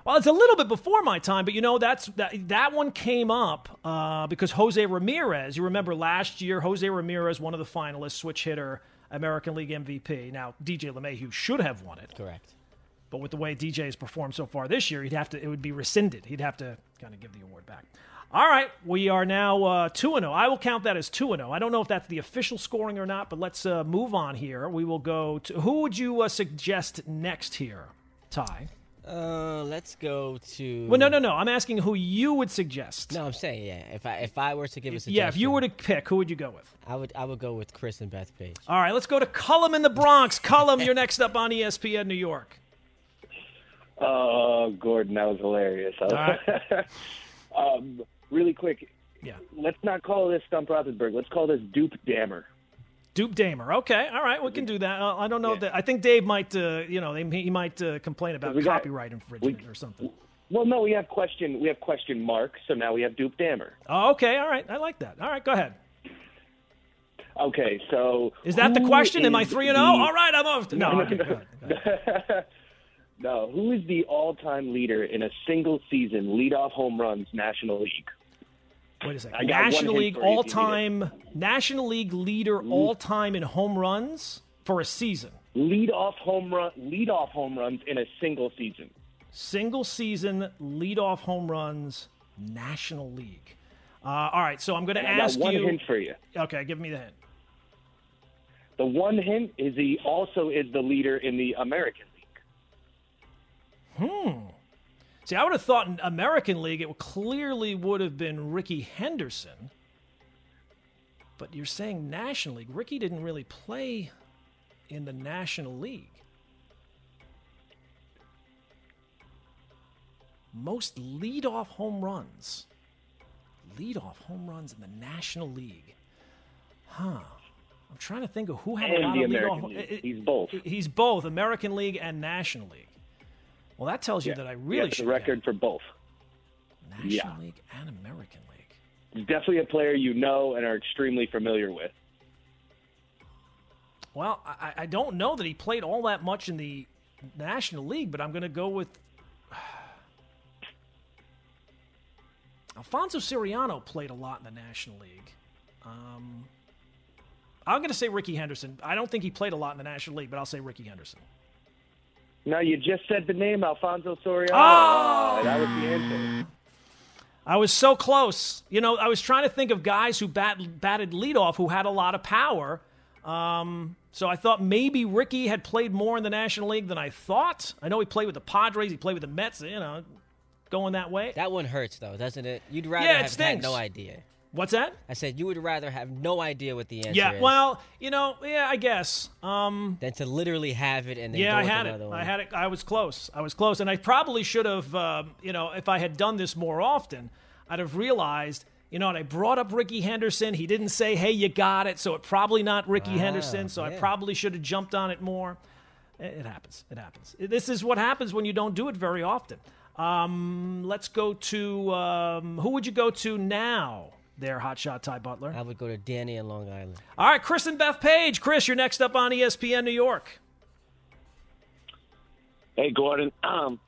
Well, it's a little bit before my time, but you know that's that, that one came up uh, because Jose Ramirez. You remember last year, Jose Ramirez, one of the finalists, switch hitter. American League M V P. Now, D J LeMahieu should have won it. Correct. But with the way D J has performed so far this year, he'd have to. It would be rescinded. He'd have to kind of give the award back. All right, we are now uh, two and oh. I will count that as two and oh. I don't know if that's the official scoring or not, but let's uh, move on here. We will go to... Who would you uh, suggest next here, Ty? Uh, let's go to... Well, no, no, no. I'm asking who you would suggest. No, I'm saying, yeah. If I if I were to give a suggestion... Yeah, if you were to pick, who would you go with? I would I would go with Chris and Beth Page. All right, let's go to Cullum in the Bronx. Cullum, you're next up on E S P N New York. Oh, Gordon, that was hilarious. All right. um, really quick, yeah. Let's not call this Stump Rothenberg. Let's call this Dupe Damer. Dupe Damer. Okay, all right, we can do that. Uh, I don't know yeah. that. I think Dave might, uh, you know, he might uh, complain about copyright got, infringement we, or something. Well, no, we have question. We have question mark. So now we have Dupe Damer. Oh, okay, all right, I like that. All right, go ahead. Okay, so is that the question? Am I three and zero? All right, I'm off. No, no, okay, no. Go ahead, go ahead. No. Who is the all-time leader in a single season leadoff home runs, National League? Wait a second. National League all-time, National League leader all-time in home runs for a season. Leadoff home run, leadoff home runs in a single season. Single season leadoff home runs, National League. Uh, all right, so I'm going to ask you. I got one hint for you. Okay, give me the hint. The one hint is he also is the leader in the American League. Hmm. See, I would have thought in American League it clearly would have been Ricky Henderson. But you're saying National League. Ricky didn't really play in the National League. Most leadoff home runs. Leadoff home runs in the National League. Huh. I'm trying to think of who had a lot of leadoff. He's both. He's both, American League and National League. Well, that tells you yeah. that I really yeah, should. The record get. for both. National yeah. League and American League. He's definitely a player you know and are extremely familiar with. Well, I, I don't know that he played all that much in the National League, but I'm going to go with Alfonso Soriano played a lot in the National League. Um, I'm going to say Ricky Henderson. I don't think he played a lot in the National League, but I'll say Ricky Henderson. No, you just said the name Alfonso Soriano. Oh! That was the answer. I was so close. You know, I was trying to think of guys who bat, batted leadoff who had a lot of power. Um, so I thought maybe Ricky had played more in the National League than I thought. I know he played with the Padres. He played with the Mets, you know, going that way. That one hurts, though, doesn't it? You'd rather yeah, have stings. had no idea. What's that? I said you would rather have no idea what the answer yeah, is. Yeah, well, you know, yeah, I guess. Um, than to literally have it and then yeah, go I with had another it. one. I had it. I was close. I was close. And I probably should have, uh, you know, if I had done this more often, I'd have realized, you know, and I brought up Ricky Henderson. He didn't say, hey, you got it. So it's probably not Ricky wow, Henderson. So yeah. I probably should have jumped on it more. It happens. It happens. This is what happens when you don't do it very often. Um, let's go to, um, who would you go to now? There, hotshot Ty Butler. I would go to Danny in Long Island. All right, Chris and Beth Page. Chris, you're next up on E S P N New York. Hey, Gordon. Um,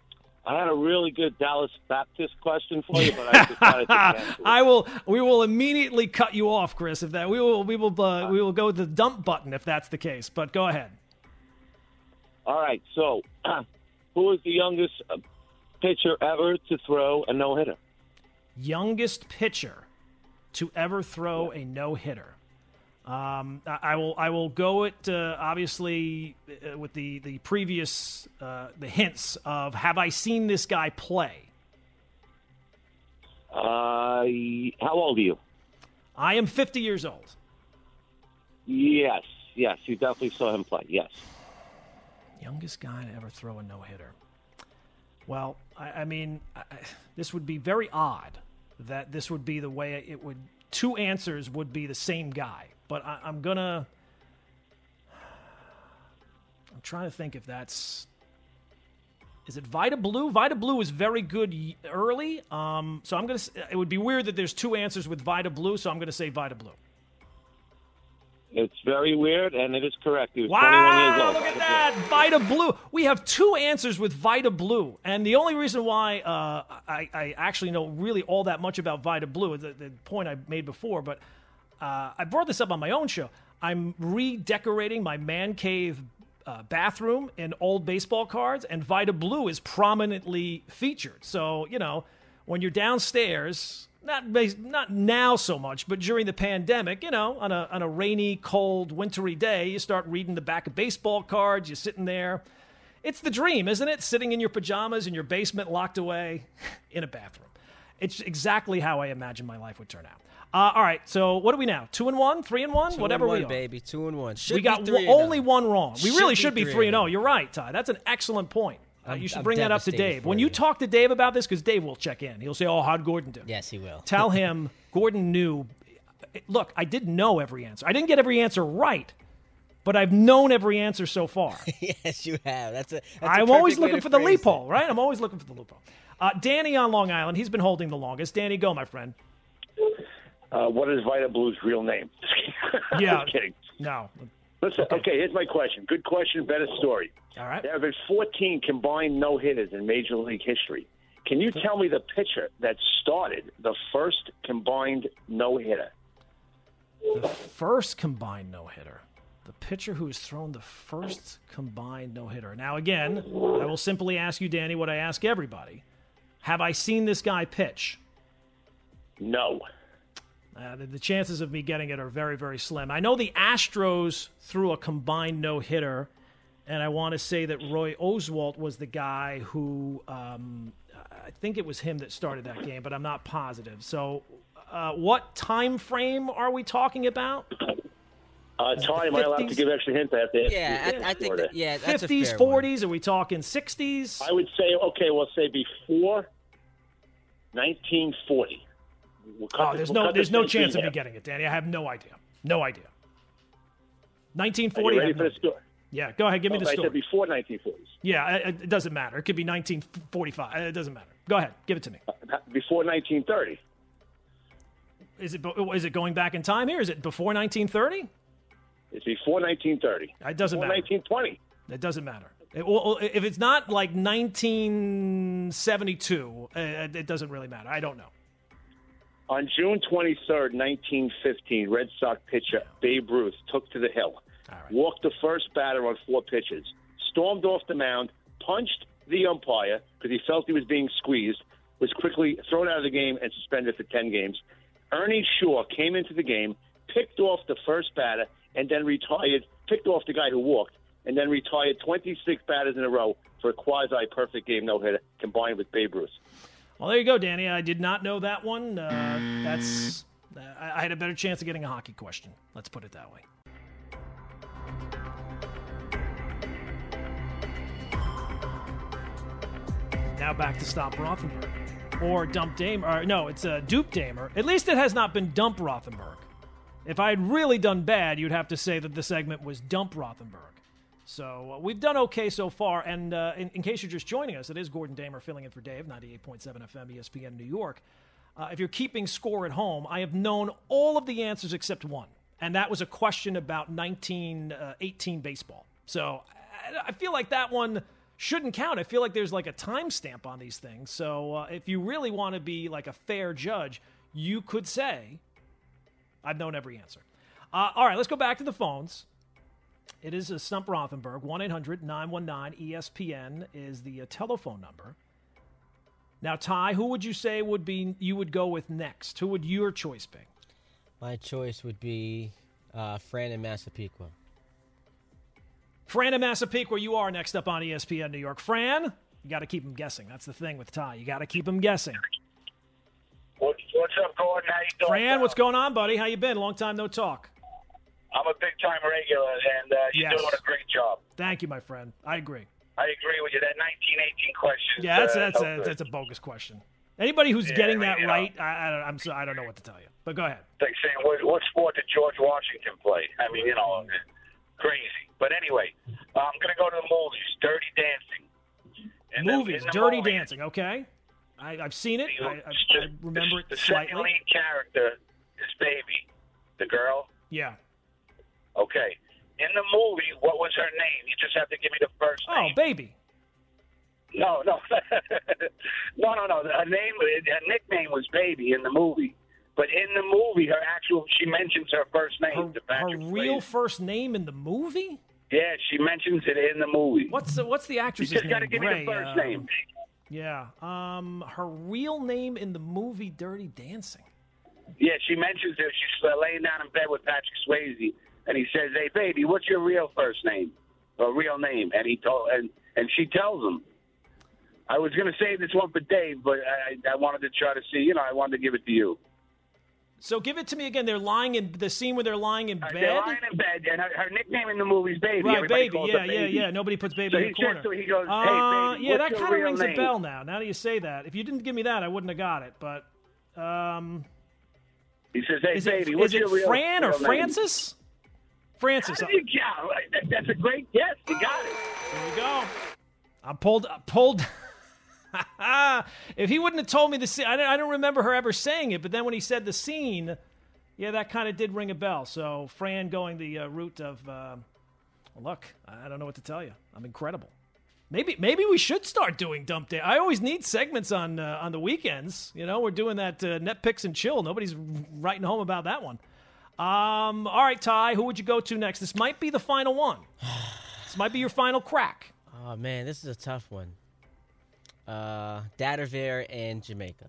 I had a really good Dallas Baptist question for you, but I decided to I will. We will immediately cut you off, Chris. If that we will, we will, uh, we will go with the dump button if that's the case. But go ahead. All right. So, who is the youngest pitcher ever to throw a no hitter? Youngest pitcher to ever throw a no-hitter. Um, I, I will I will go at, uh, obviously, uh, with the, the previous uh, the hints of, have I seen this guy play? Uh, how old are you? I am fifty years old. Yes, yes, you definitely saw him play, yes. Youngest guy to ever throw a no-hitter. Well, I, I mean, I, this would be very odd. That this would be the way it would. Two answers would be the same guy, but I, I'm gonna. I'm trying to think if that's. Is it Vida Blue? Vida Blue is very good early, um, so I'm gonna. It would be weird that there's two answers with Vida Blue, so I'm gonna say Vida Blue. It's very weird, and it is correct. He was wow, twenty-one years old. Look at that. Vida Blue. We have two answers with Vida Blue. And the only reason why uh, I, I actually know really all that much about Vida Blue is the, the point I made before, but uh, I brought this up on my own show. I'm redecorating my man cave uh, bathroom in old baseball cards, and Vida Blue is prominently featured. So, you know, when you're downstairs... Not based, not now so much, but during the pandemic, you know, on a on a rainy, cold, wintry day, you start reading the back of baseball cards. You're sitting there. It's the dream, isn't it? Sitting in your pajamas in your basement, locked away in a bathroom. It's exactly how I imagine my life would turn out. Uh, all right, so what are we now? Two and one, three and one, two whatever and one, we are. Baby, two and one. Should we got w- only one wrong. We should really should be three, three and zero. You're right, Ty. That's an excellent point. Uh, you should I'm bring that up to Dave. When you, you talk to Dave about this, because Dave will check in. He'll say, oh, how'd Gordon do? Yes, he will. Tell him Gordon knew look, I didn't know every answer. I didn't get every answer right, but I've known every answer so far. Yes, you have. That's a. That's I'm a always looking for the loophole, right? I'm always looking for the loophole. Uh, Danny on Long Island. He's been holding the longest. Danny, go, my friend. Uh, what is Vida Blue's real name? Yeah. Just kidding. No. Listen, okay. okay, here's my question. Good question, better story. All right. There have been fourteen combined no-hitters in Major League history. Can you tell me the pitcher that started the first combined no-hitter? The first combined no-hitter. The pitcher who has thrown the first combined no-hitter. Now, again, I will simply ask you, Danny, what I ask everybody. Have I seen this guy pitch? No. Uh, the, the chances of me getting it are very, very slim. I know the Astros threw a combined no-hitter, and I want to say that Roy Oswalt was the guy who um, I think it was him that started that game, but I'm not positive. So uh, what time frame are we talking about? Uh, time, am I allowed to give extra hints? I have to yeah, I, I think that, yeah, that's fifties, a fair forties, one. Are we talking sixties? I would say, okay, we'll say before nineteen forty. We'll oh, there's we'll no there's no chance of me getting it, Danny. I have no idea. No idea. nineteen forty. Are you ready for no the story? Yeah, go ahead. Give me oh, the story. I said before nineteen forties. Yeah, it, it doesn't matter. It could be nineteen forty-five. It doesn't matter. Go ahead. Give it to me. Before nineteen thirty. Is it is it going back in time here? Is it before nineteen thirty? It's before nineteen thirty. It doesn't before matter. nineteen twenty. It doesn't matter. It, well, if it's not like nineteen seventy-two, it doesn't really matter. I don't know. On June twenty-third, nineteen fifteen, Red Sox pitcher Babe Ruth took to the hill, right. walked the first batter on four pitches, stormed off the mound, punched the umpire because he felt he was being squeezed, was quickly thrown out of the game and suspended for ten games. Ernie Shore came into the game, picked off the first batter, and then retired, picked off the guy who walked, and then retired twenty-six batters in a row for a quasi-perfect game no-hitter combined with Babe Ruth. Well, there you go, Danny. I did not know that one. Uh, that's uh, I had a better chance of getting a hockey question. Let's put it that way. Now back to Stump Rothenberg or Dump Damer. Or, no, it's uh, Dupe Damer. At least it has not been Dump Rothenberg. If I had really done bad, you'd have to say that the segment was Dump Rothenberg. So uh, we've done okay so far, and uh, in, in case you're just joining us, it is Gordon Damer filling in for Dave, ninety-eight point seven F M, E S P N New York. Uh, if you're keeping score at home, I have known all of the answers except one, and that was a question about nineteen eighteen baseball. So I, I feel like that one shouldn't count. I feel like there's like a timestamp on these things. So uh, if you really want to be like a fair judge, you could say, I've known every answer. Uh, all right, let's go back to the phones. It is a Stump Rothenberg. one eight hundred nine one nine E S P N is the uh, telephone number. Now, Ty, who would you say would be you would go with next? Who would your choice be? My choice would be uh, Fran and Massapequa. Fran and Massapequa, you are next up on E S P N New York. Fran, you got to keep him guessing. That's the thing with Ty. You got to keep him guessing. What's, what's up, Gordon? How you doing? Fran, what's going on, buddy? How you been? Long time no talk. I'm a big-time regular, and uh, you're yes. doing a great job. Thank you, my friend. I agree. I agree with you. That nineteen eighteen question. Yeah, that's uh, that's, a, that's a bogus question. Anybody who's yeah, getting I mean, that right, know, I, I, don't, I'm so, I don't know what to tell you. But go ahead. Like saying, what, what sport did George Washington play? I mean, you know, crazy. But anyway, I'm going to go to the movies, Dirty Dancing. And movies, the, Dirty movie, Dancing, okay. I, I've seen it. I, I, I remember the, it slightly. The second lead character is Baby, the girl. Yeah. Okay. In the movie, what was her name? You just have to give me the first oh, name. Oh, Baby. No, no. no, no, no. Her name, her nickname was Baby in the movie. But in the movie, her actual, she mentions her first name. Her, her real first name in the movie? Yeah, she mentions it in the movie. What's the, what's the actress's name? You just got to give Ray, me the first um, name. Yeah. Um, her real name in the movie, Dirty Dancing. Yeah, she mentions it. She's laying down in bed with Patrick Swayze. And he says, "Hey, baby, what's your real first name, or real name?" And he told, and, and she tells him. I was going to save this one for Dave, but I, I wanted to try to see. You know, I wanted to give it to you. So give it to me again. They're lying in the scene where they're lying in uh, bed. They're lying in bed, and her, her nickname in the movie is Baby. Right, Everybody Baby. Yeah, Baby. yeah, yeah. Nobody puts Baby so in the corner. Says, so he goes, uh, "Hey, Baby, yeah, what's that kind of rings name? a bell now. Now that you say that, if you didn't give me that, I wouldn't have got it. But, um, He says, hey, is baby, it, what's is your it real, Fran real or name? Francis? Francis. You, yeah, that's a great guess. You got it. There you go. I pulled, I pulled. If he wouldn't have told me the scene, I don't, I don't remember her ever saying it, but then when he said the scene, yeah, that kind of did ring a bell. So Fran going the uh, route of, uh, look, I don't know what to tell you. I'm incredible. Maybe maybe we should start doing Dump Day. I always need segments on uh, on the weekends. You know, we're doing that uh, Net Picks and Chill. Nobody's writing home about that one. Um, all right, Ty, who would you go to next? This might be the final one. This might be your final crack. Oh, man, this is a tough one. Uh, Dattervere and Jamaica.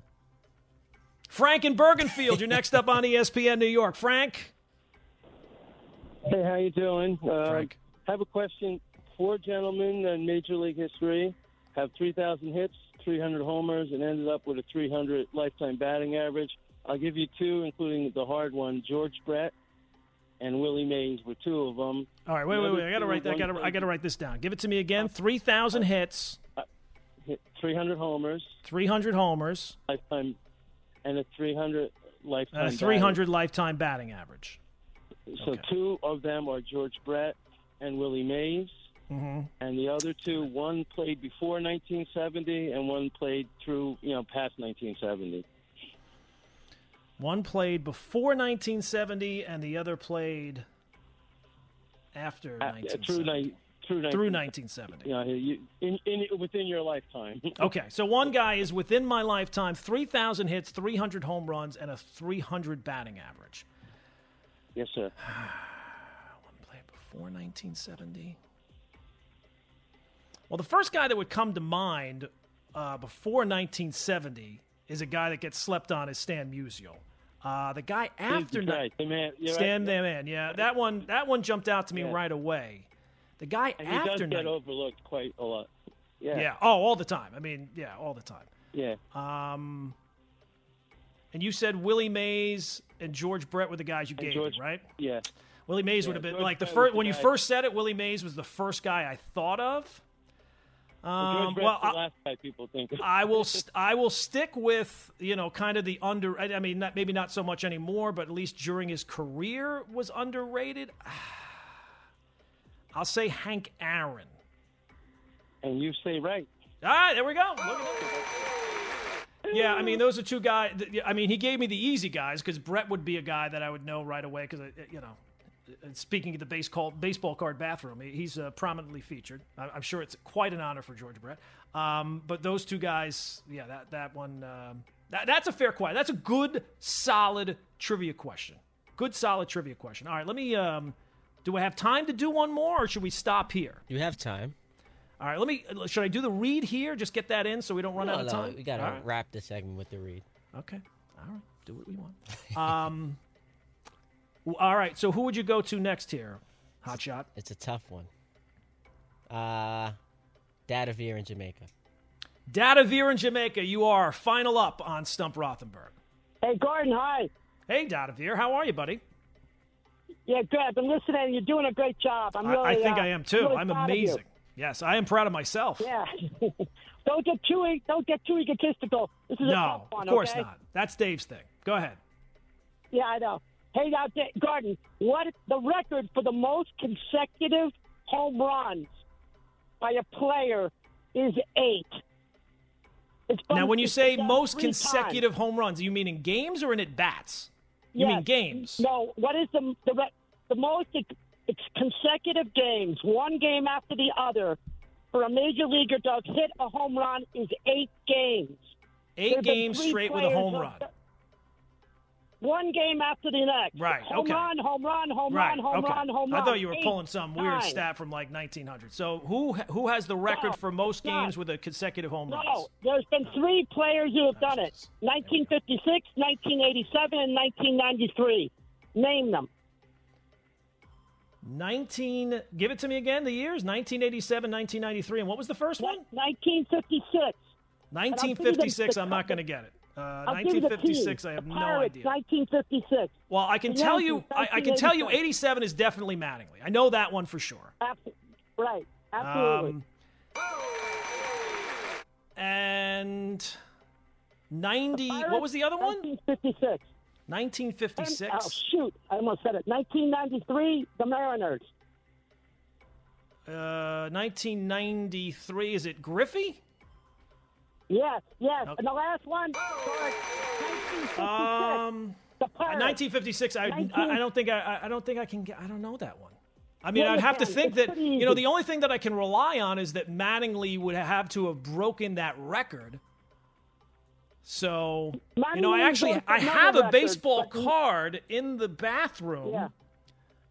Frank in Bergenfield, you're next up on E S P N New York. Frank? Hey, how you doing? Uh, Frank. I have a question. Four gentlemen in Major League history have three thousand hits, three hundred homers, and ended up with a three hundred lifetime batting average. I'll give you two, including the hard one, George Brett and Willie Mays were two of them. All right, wait, wait, wait. I got to write that. I got to I got to write this down. Give it to me again. three thousand hits. three hundred homers. three hundred homers. Lifetime, and a three hundred lifetime and a three hundred batting. lifetime batting average. So okay. Two of them are George Brett and Willie Mays. Mm-hmm. And the other two, one played before nineteen seventy and one played through, you know, past nineteen seventy. One played before nineteen seventy and the other played after uh, nineteen seventy. Through, ni- through, nineteen- through nineteen seventy. Yeah, you, in, in, within your lifetime. Okay, so one guy is within my lifetime, three thousand hits, three hundred home runs, and a three hundred batting average. Yes, sir. One played before nineteen seventy. Well, the first guy that would come to mind uh, before nineteen seventy is a guy that gets slept on as Stan Musial. Uh, the guy after right. ni- the man. Stan right. the man, yeah, that one that one jumped out to me yeah. right away. The guy and after he does get ni- overlooked quite a lot. Yeah. yeah. Oh, all the time. I mean, yeah, all the time. Yeah. Um. And you said Willie Mays and George Brett were the guys you and gave, George, me, right? Yeah. Willie Mays yeah, would have been George like the first when guy. you first said it. Willie Mays was the first guy I thought of. Um, well, the last guy people think. I will st- I will stick with, you know, kind of the under. I mean, not, maybe not so much anymore, but at least during his career was underrated. I'll say Hank Aaron. And you say right. All right, there we go. Look at yeah, I mean, those are two guys. I mean, he gave me the easy guys because Brett would be a guy that I would know right away because, you know. Speaking of the base call, baseball card bathroom, he's uh, prominently featured. I'm sure it's quite an honor for George Brett. Um, but those two guys, yeah, that that one, um, that, that's a fair question. That's a good, solid trivia question. Good, solid trivia question. All right, let me. Um, do I have time to do one more, or should we stop here? You have time. All right, let me. Should I do the read here? Just get that in so we don't run no, out of no, time. We got to right. wrap the segment with the read. Okay. All right. Do what we want. Um. All right, so who would you go to next here, Hot Shot? It's a tough one. Uh, Dattervere in Jamaica. Dattervere in Jamaica, you are final up on Stump Rothenberg. Hey, Gordon, hi. Hey, Dattervere, how are you, buddy? Yeah, good. I've been listening. You're doing a great job. I'm really, I, I think uh, I am, too. Really I'm amazing. Yes, I am proud of myself. Yeah. Don't get too don't get too egotistical. This is no, a tough one, No, of course okay? not. That's Dave's thing. Go ahead. Yeah, I know. Hey, out there, Gordon, what the record for the most consecutive home runs by a player is eight. It's now, when you say most consecutive times. home runs, are you meaning games or in at-bats? You yes. mean games. No, what is the the, the most it's consecutive games, one game after the other, for a major leaguer to hit a home run is eight games. Eight There've games straight with a home run. The, One game after the next. Right, home okay. run, home run, home right. run, home okay. run, home run. I thought you were Eight, pulling some weird nine. stat from like nineteen hundred. So who who has the record no, for most games not. with a consecutive home no, run? No, there's been three players who have done it. nineteen fifty-six, nineteen eighty-seven, and nineteen ninety-three. Name them. nineteen, give it to me again, the years? nineteen eighty-seven, nineteen ninety-three, and what was the first one? nineteen fifty-six. nineteen fifty-six, I'm not going to get it. Uh, nineteen fifty-six. I have no idea. nineteen fifty-six. Well, I can tell you. I, I can tell you. eighty-seven is definitely Mattingly. I know that one for sure. Absolutely. Right. Absolutely. Um, and ninety. What was the other one? nineteen fifty-six. nineteen fifty-six. Oh, shoot. I almost said it. nineteen ninety-three, the Mariners. Uh, nineteen ninety-three, is it Griffey? Yes, yes. Okay. And the last one, nineteen fifty-six. Um, the nineteen fifty-six. I, nineteen... I, I don't think I, I don't think I can get. I don't know that one. I mean, yeah, I'd have can. to think it's that you know the only thing that I can rely on is that Mattingly would have to have broken that record. So Mattingly, you know, I actually I have a record, baseball but... card in the bathroom, yeah.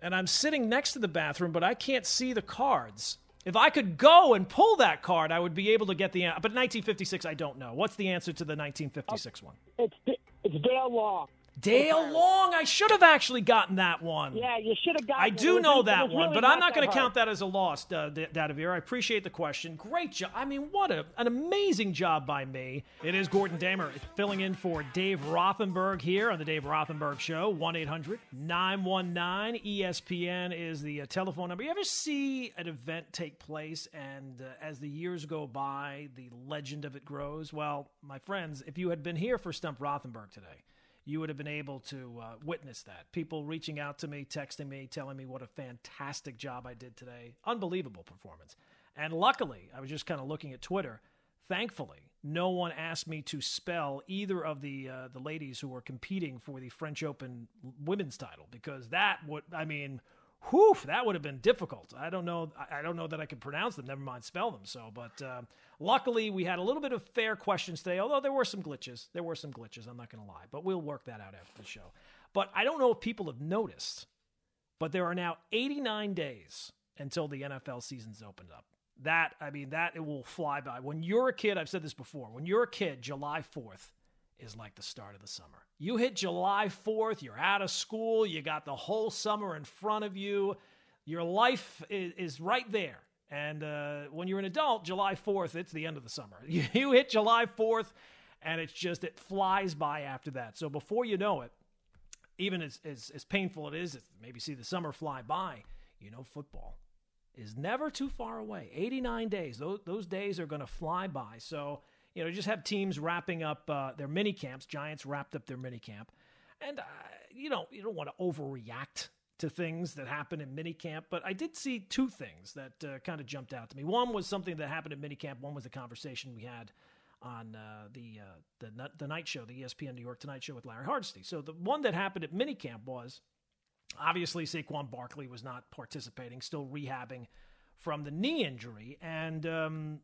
and I'm sitting next to the bathroom, but I can't see the cards. If I could go and pull that card, I would be able to get the answer. But nineteen fifty-six, I don't know. What's the answer to the nineteen fifty-six one? It's it's Dale Long. Dale Long. I should have actually gotten that one. Yeah, you should have gotten I it. I do know that one, really but not I'm not going to count that as a loss, uh, D- Dadavir. I appreciate the question. Great job. I mean, what a, an amazing job by me. It is Gordon Damer filling in for Dave Rothenberg here on the Dave Rothenberg Show. one eight hundred nine one nine E S P N is the uh, telephone number. You ever see an event take place and uh, as the years go by, the legend of it grows? Well, my friends, if you had been here for Stump Rothenberg today, you would have been able to uh, witness that. People reaching out to me, texting me, telling me what a fantastic job I did today. Unbelievable performance. And luckily, I was just kind of looking at Twitter. Thankfully, no one asked me to spell either of the uh, the ladies who were competing for the French Open women's title, because that would, I mean, whew, that would have been difficult. I don't know. I don't know that I could pronounce them. Never mind spell them. So, but uh, luckily we had a little bit of fair questions today, although there were some glitches. There were some glitches. I'm not going to lie, but we'll work that out after the show. But I don't know if people have noticed, but there are now eighty-nine days until the N F L season's opened up. That, I mean, that it will fly by. When you're a kid, I've said this before, when you're a kid, July fourth is like the start of the summer. You hit July fourth, you're out of school, you got the whole summer in front of you. Your life is, is right there. And uh, when you're an adult, July fourth, it's the end of the summer. You, you hit July fourth, and it's just, it flies by after that. So before you know it, even as, as, as painful it is, it's maybe see the summer fly by, you know football is never too far away. eighty-nine days, those, those days are going to fly by. So you know, just have teams wrapping up uh, their mini camps. Giants wrapped up their mini camp, and uh, you know you don't want to overreact to things that happen in mini camp. But I did see two things that uh, kind of jumped out to me. One was something that happened at mini camp. One was the conversation we had on uh, the uh, the the night show, the E S P N New York Tonight Show with Larry Hardesty. So the one that happened at mini camp was obviously Saquon Barkley was not participating, still rehabbing from the knee injury, and. Um,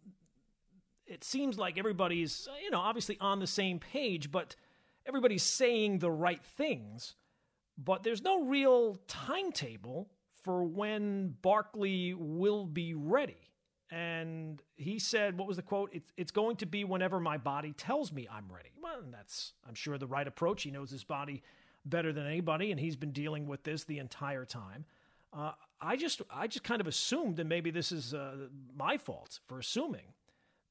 It seems like everybody's, you know, obviously on the same page, but everybody's saying the right things. But there's no real timetable for when Barkley will be ready. And he said, what was the quote? It's, it's going to be whenever my body tells me I'm ready. Well, that's, I'm sure, the right approach. He knows his body better than anybody, and he's been dealing with this the entire time. Uh, I just, I just kind of assumed, and maybe this is uh, my fault for assuming,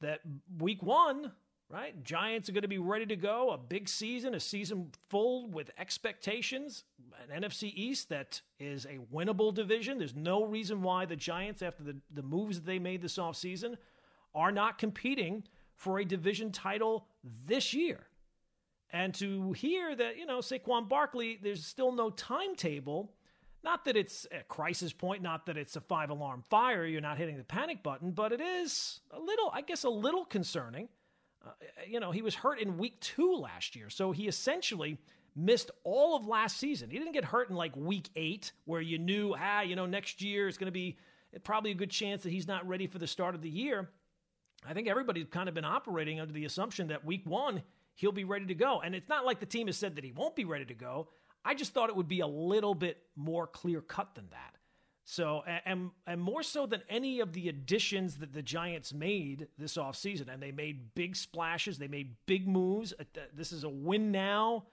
that week one, right? Giants are going to be ready to go. A big season, a season full with expectations. An N F C East that is a winnable division. There's no reason why the Giants, after the, the moves that they made this offseason, are not competing for a division title this year. And to hear that, you know, Saquon Barkley, there's still no timetable. Not that it's a crisis point, not that it's a five-alarm fire, you're not hitting the panic button, but it is a little, I guess, a little concerning. Uh, you know, he was hurt in week two last year, so he essentially missed all of last season. He didn't get hurt in, like, week eight, where you knew, ah, you know, next year it's going to be probably a good chance that he's not ready for the start of the year. I think everybody's kind of been operating under the assumption that week one, he'll be ready to go. And it's not like the team has said that he won't be ready to go. I just thought it would be a little bit more clear-cut than that. So, and, and more so than any of the additions that the Giants made this offseason, and they made big splashes, they made big moves. This is a win-now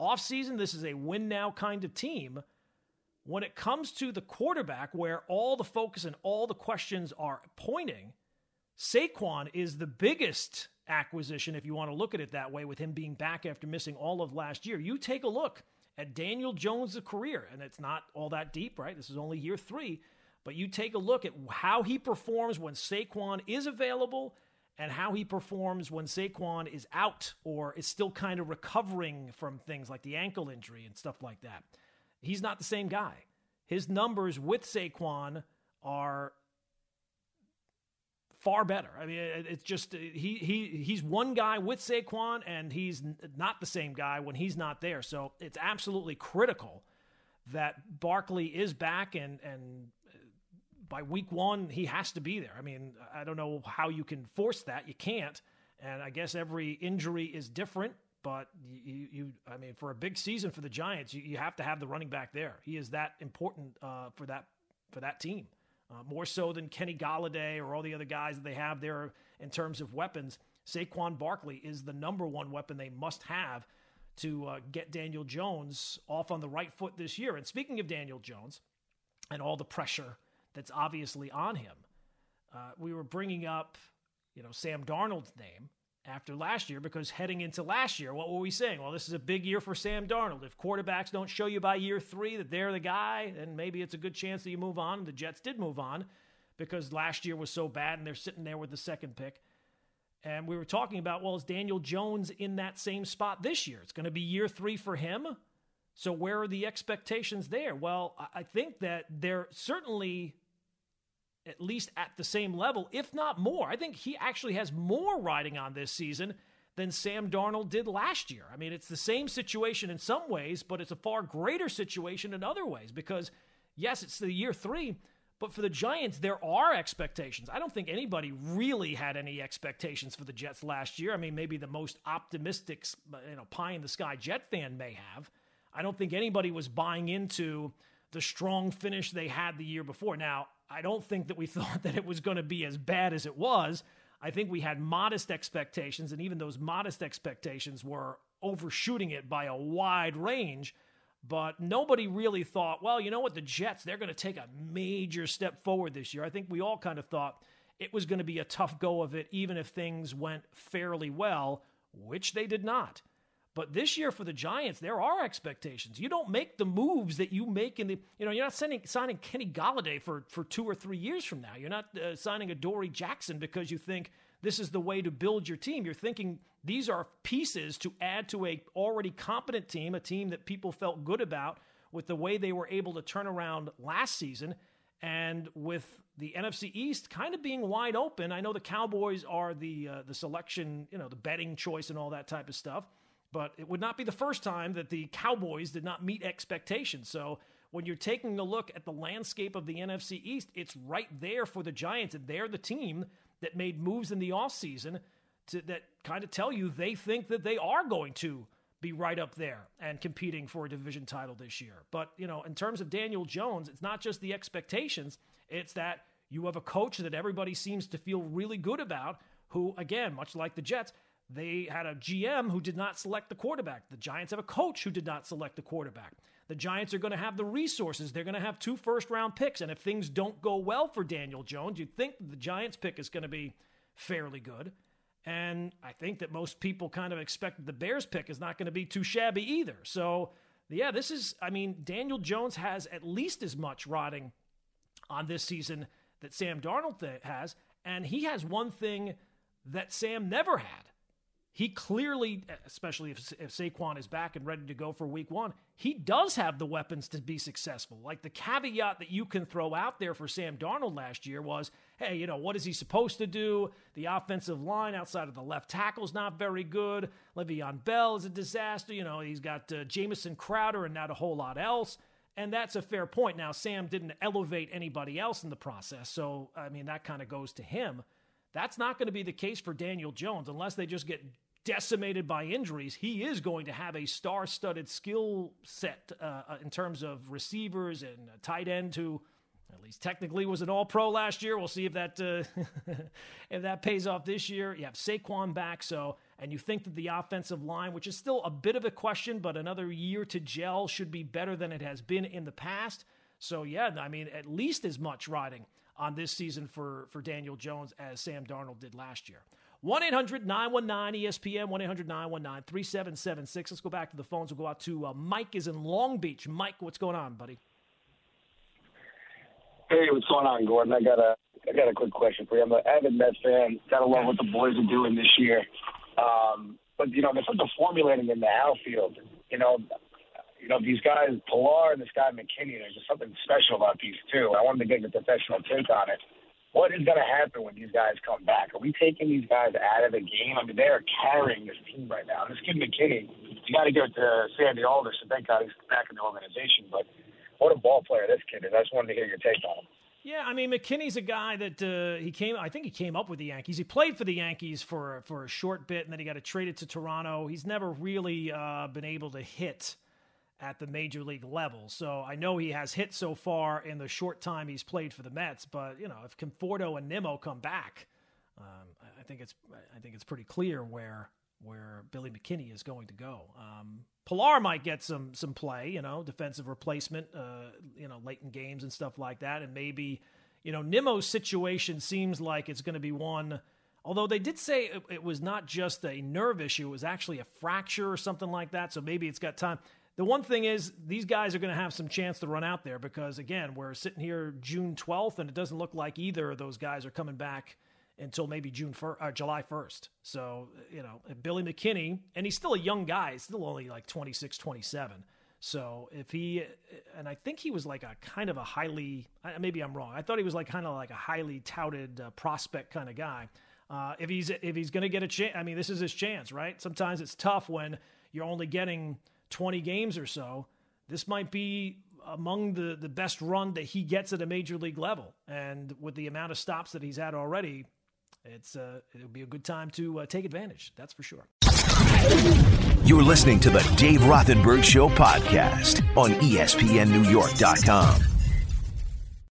offseason. This is a win-now kind of team. When it comes to the quarterback, where all the focus and all the questions are pointing, Saquon is the biggest acquisition, if you want to look at it that way, with him being back after missing all of last year. You take a look at Daniel Jones' career, and it's not all that deep, right? This is only year three, but you take a look at how he performs when Saquon is available and how he performs when Saquon is out or is still kind of recovering from things like the ankle injury and stuff like that. He's not the same guy. His numbers with Saquon are far better. I mean, it's just, he he he's one guy with Saquon, and he's not the same guy when he's not there. So it's absolutely critical that Barkley is back, and and by week one, he has to be there. I mean, I don't know how you can force that. You can't. And I guess every injury is different, but you, you I mean, for a big season for the Giants, you, you have to have the running back there. He is that important uh, for that for that team, uh, more so than Kenny Galladay or all the other guys that they have there in terms of weapons. Saquon Barkley is the number one weapon they must have to uh, get Daniel Jones off on the right foot this year. And speaking of Daniel Jones and all the pressure that's obviously on him. Uh, we were bringing up, you know, Sam Darnold's name after last year, because heading into last year, what were we saying? Well, this is a big year for Sam Darnold. If quarterbacks don't show you by year three that they're the guy, then maybe it's a good chance that you move on. The Jets did move on because last year was so bad, and they're sitting there with the second pick. And we were talking about, well, is Daniel Jones in that same spot this year? It's going to be year three for him. So where are the expectations there? Well, I think that they're certainly at least at the same level, if not more. I think he actually has more riding on this season than Sam Darnold did last year. I mean, it's the same situation in some ways, but it's a far greater situation in other ways because, yes, it's the year three, but for the Giants, there are expectations. I don't think anybody really had any expectations for the Jets last year. I mean, maybe the most optimistic, you know, pie-in-the-sky Jet fan may have. I don't think anybody was buying into the strong finish they had the year before. Now, I don't think that we thought that it was going to be as bad as it was. I think we had modest expectations, and even those modest expectations were overshooting it by a wide range. But nobody really thought, well, you know what, the Jets, they're going to take a major step forward this year. I think we all kind of thought it was going to be a tough go of it, even if things went fairly well, which they did not. But this year for the Giants, there are expectations. You don't make the moves that you make in the, you know, you're not sending, signing Kenny Galladay for, for two or three years from now. You're not uh, signing a Dory Jackson because you think this is the way to build your team. You're thinking these are pieces to add to a already competent team, a team that people felt good about with the way they were able to turn around last season. And with the N F C East kind of being wide open, I know the Cowboys are the uh, the selection, you know, the betting choice and all that type of stuff. But it would not be the first time that the Cowboys did not meet expectations. So when you're taking a look at the landscape of the N F C East, it's right there for the Giants. And they're the team that made moves in the offseason to, that kind of tell you they think that they are going to be right up there and competing for a division title this year. But, you know, in terms of Daniel Jones, it's not just the expectations. It's that you have a coach that everybody seems to feel really good about who, again, much like the Jets, they had a G M who did not select the quarterback. The Giants have a coach who did not select the quarterback. The Giants are going to have the resources. They're going to have two first-round picks, and if things don't go well for Daniel Jones, you'd think the Giants pick is going to be fairly good. And I think that most people kind of expect the Bears pick is not going to be too shabby either. So, yeah, this is, I mean, Daniel Jones has at least as much rotting on this season that Sam Darnold th- has, and he has one thing that Sam never had. He clearly, especially if, if Saquon is back and ready to go for week one, he does have the weapons to be successful. Like the caveat that you can throw out there for Sam Darnold last year was, hey, you know, what is he supposed to do? The offensive line outside of the left tackle is not very good. Le'Veon Bell is a disaster. You know, he's got uh, Jamison Crowder and not a whole lot else. And that's a fair point. Now, Sam didn't elevate anybody else in the process. So, I mean, that kind of goes to him. That's not going to be the case for Daniel Jones unless they just get decimated by injuries. He is going to have a star-studded skill set uh, in terms of receivers and a tight end who, at least technically, was an all-pro last year. We'll see if that uh, if that pays off this year. You have Saquon back, so and you think that the offensive line, which is still a bit of a question, but another year to gel should be better than it has been in the past. So, yeah, I mean, at least as much riding on this season for, for Daniel Jones as Sam Darnold did last year. one eight hundred nine one nine E S P N, one eight hundred nine one nine three seven seven six. Let's go back to the phones. We'll go out to uh, Mike is in Long Beach. Mike, what's going on, buddy? Hey, what's going on, Gordon? I got a I got a quick question for you. I'm an avid Mets fan. Got to love what the boys are doing this year. Um, but, you know, there's something formulating in the outfield. You know, you know these guys, Pilar and this guy McKinney, there's just something special about these two. I wanted to get your professional take on it. What is going to happen when these guys come back? Are we taking these guys out of the game? I mean, they are carrying this team right now. This kid McKinney, you got to give it to Sandy Alderson. Thank God he's back in the organization. But what a ball player this kid is. I just wanted to hear your take on him. Yeah, I mean, McKinney's a guy that uh, he came – I think he came up with the Yankees. He played for the Yankees for, for a short bit, and then he got traded to Toronto. He's never really uh, been able to hit at the major league level. So I know he has hit so far in the short time he's played for the Mets, but, you know, if Conforto and Nimmo come back, um, I think it's I think it's pretty clear where where Billy McKinney is going to go. Um, Pilar might get some some play, you know, defensive replacement, uh, you know, late in games and stuff like that. And maybe, you know, Nimmo's situation seems like it's going to be one, although they did say it, it was not just a nerve issue, it was actually a fracture or something like that. So maybe it's got time. The one thing is these guys are going to have some chance to run out there because, again, we're sitting here June twelfth, and it doesn't look like either of those guys are coming back until maybe June first, or July first. So, you know, Billy McKinney, and he's still a young guy. He's still only like twenty-six, twenty-seven. So if he – and I think he was like a kind of a highly – maybe I'm wrong. I thought he was like kind of like a highly touted uh, prospect kind of guy. Uh, if he's if he's going to get a chance – I mean, this is his chance, right? Sometimes it's tough when you're only getting – twenty games or so. This might be among the, the best run that he gets at a major league level. And with the amount of stops that he's had already, it's uh, it'll be a good time to uh, take advantage. That's for sure. You're listening to the Dave Rothenberg Show podcast on E S P N New York dot com.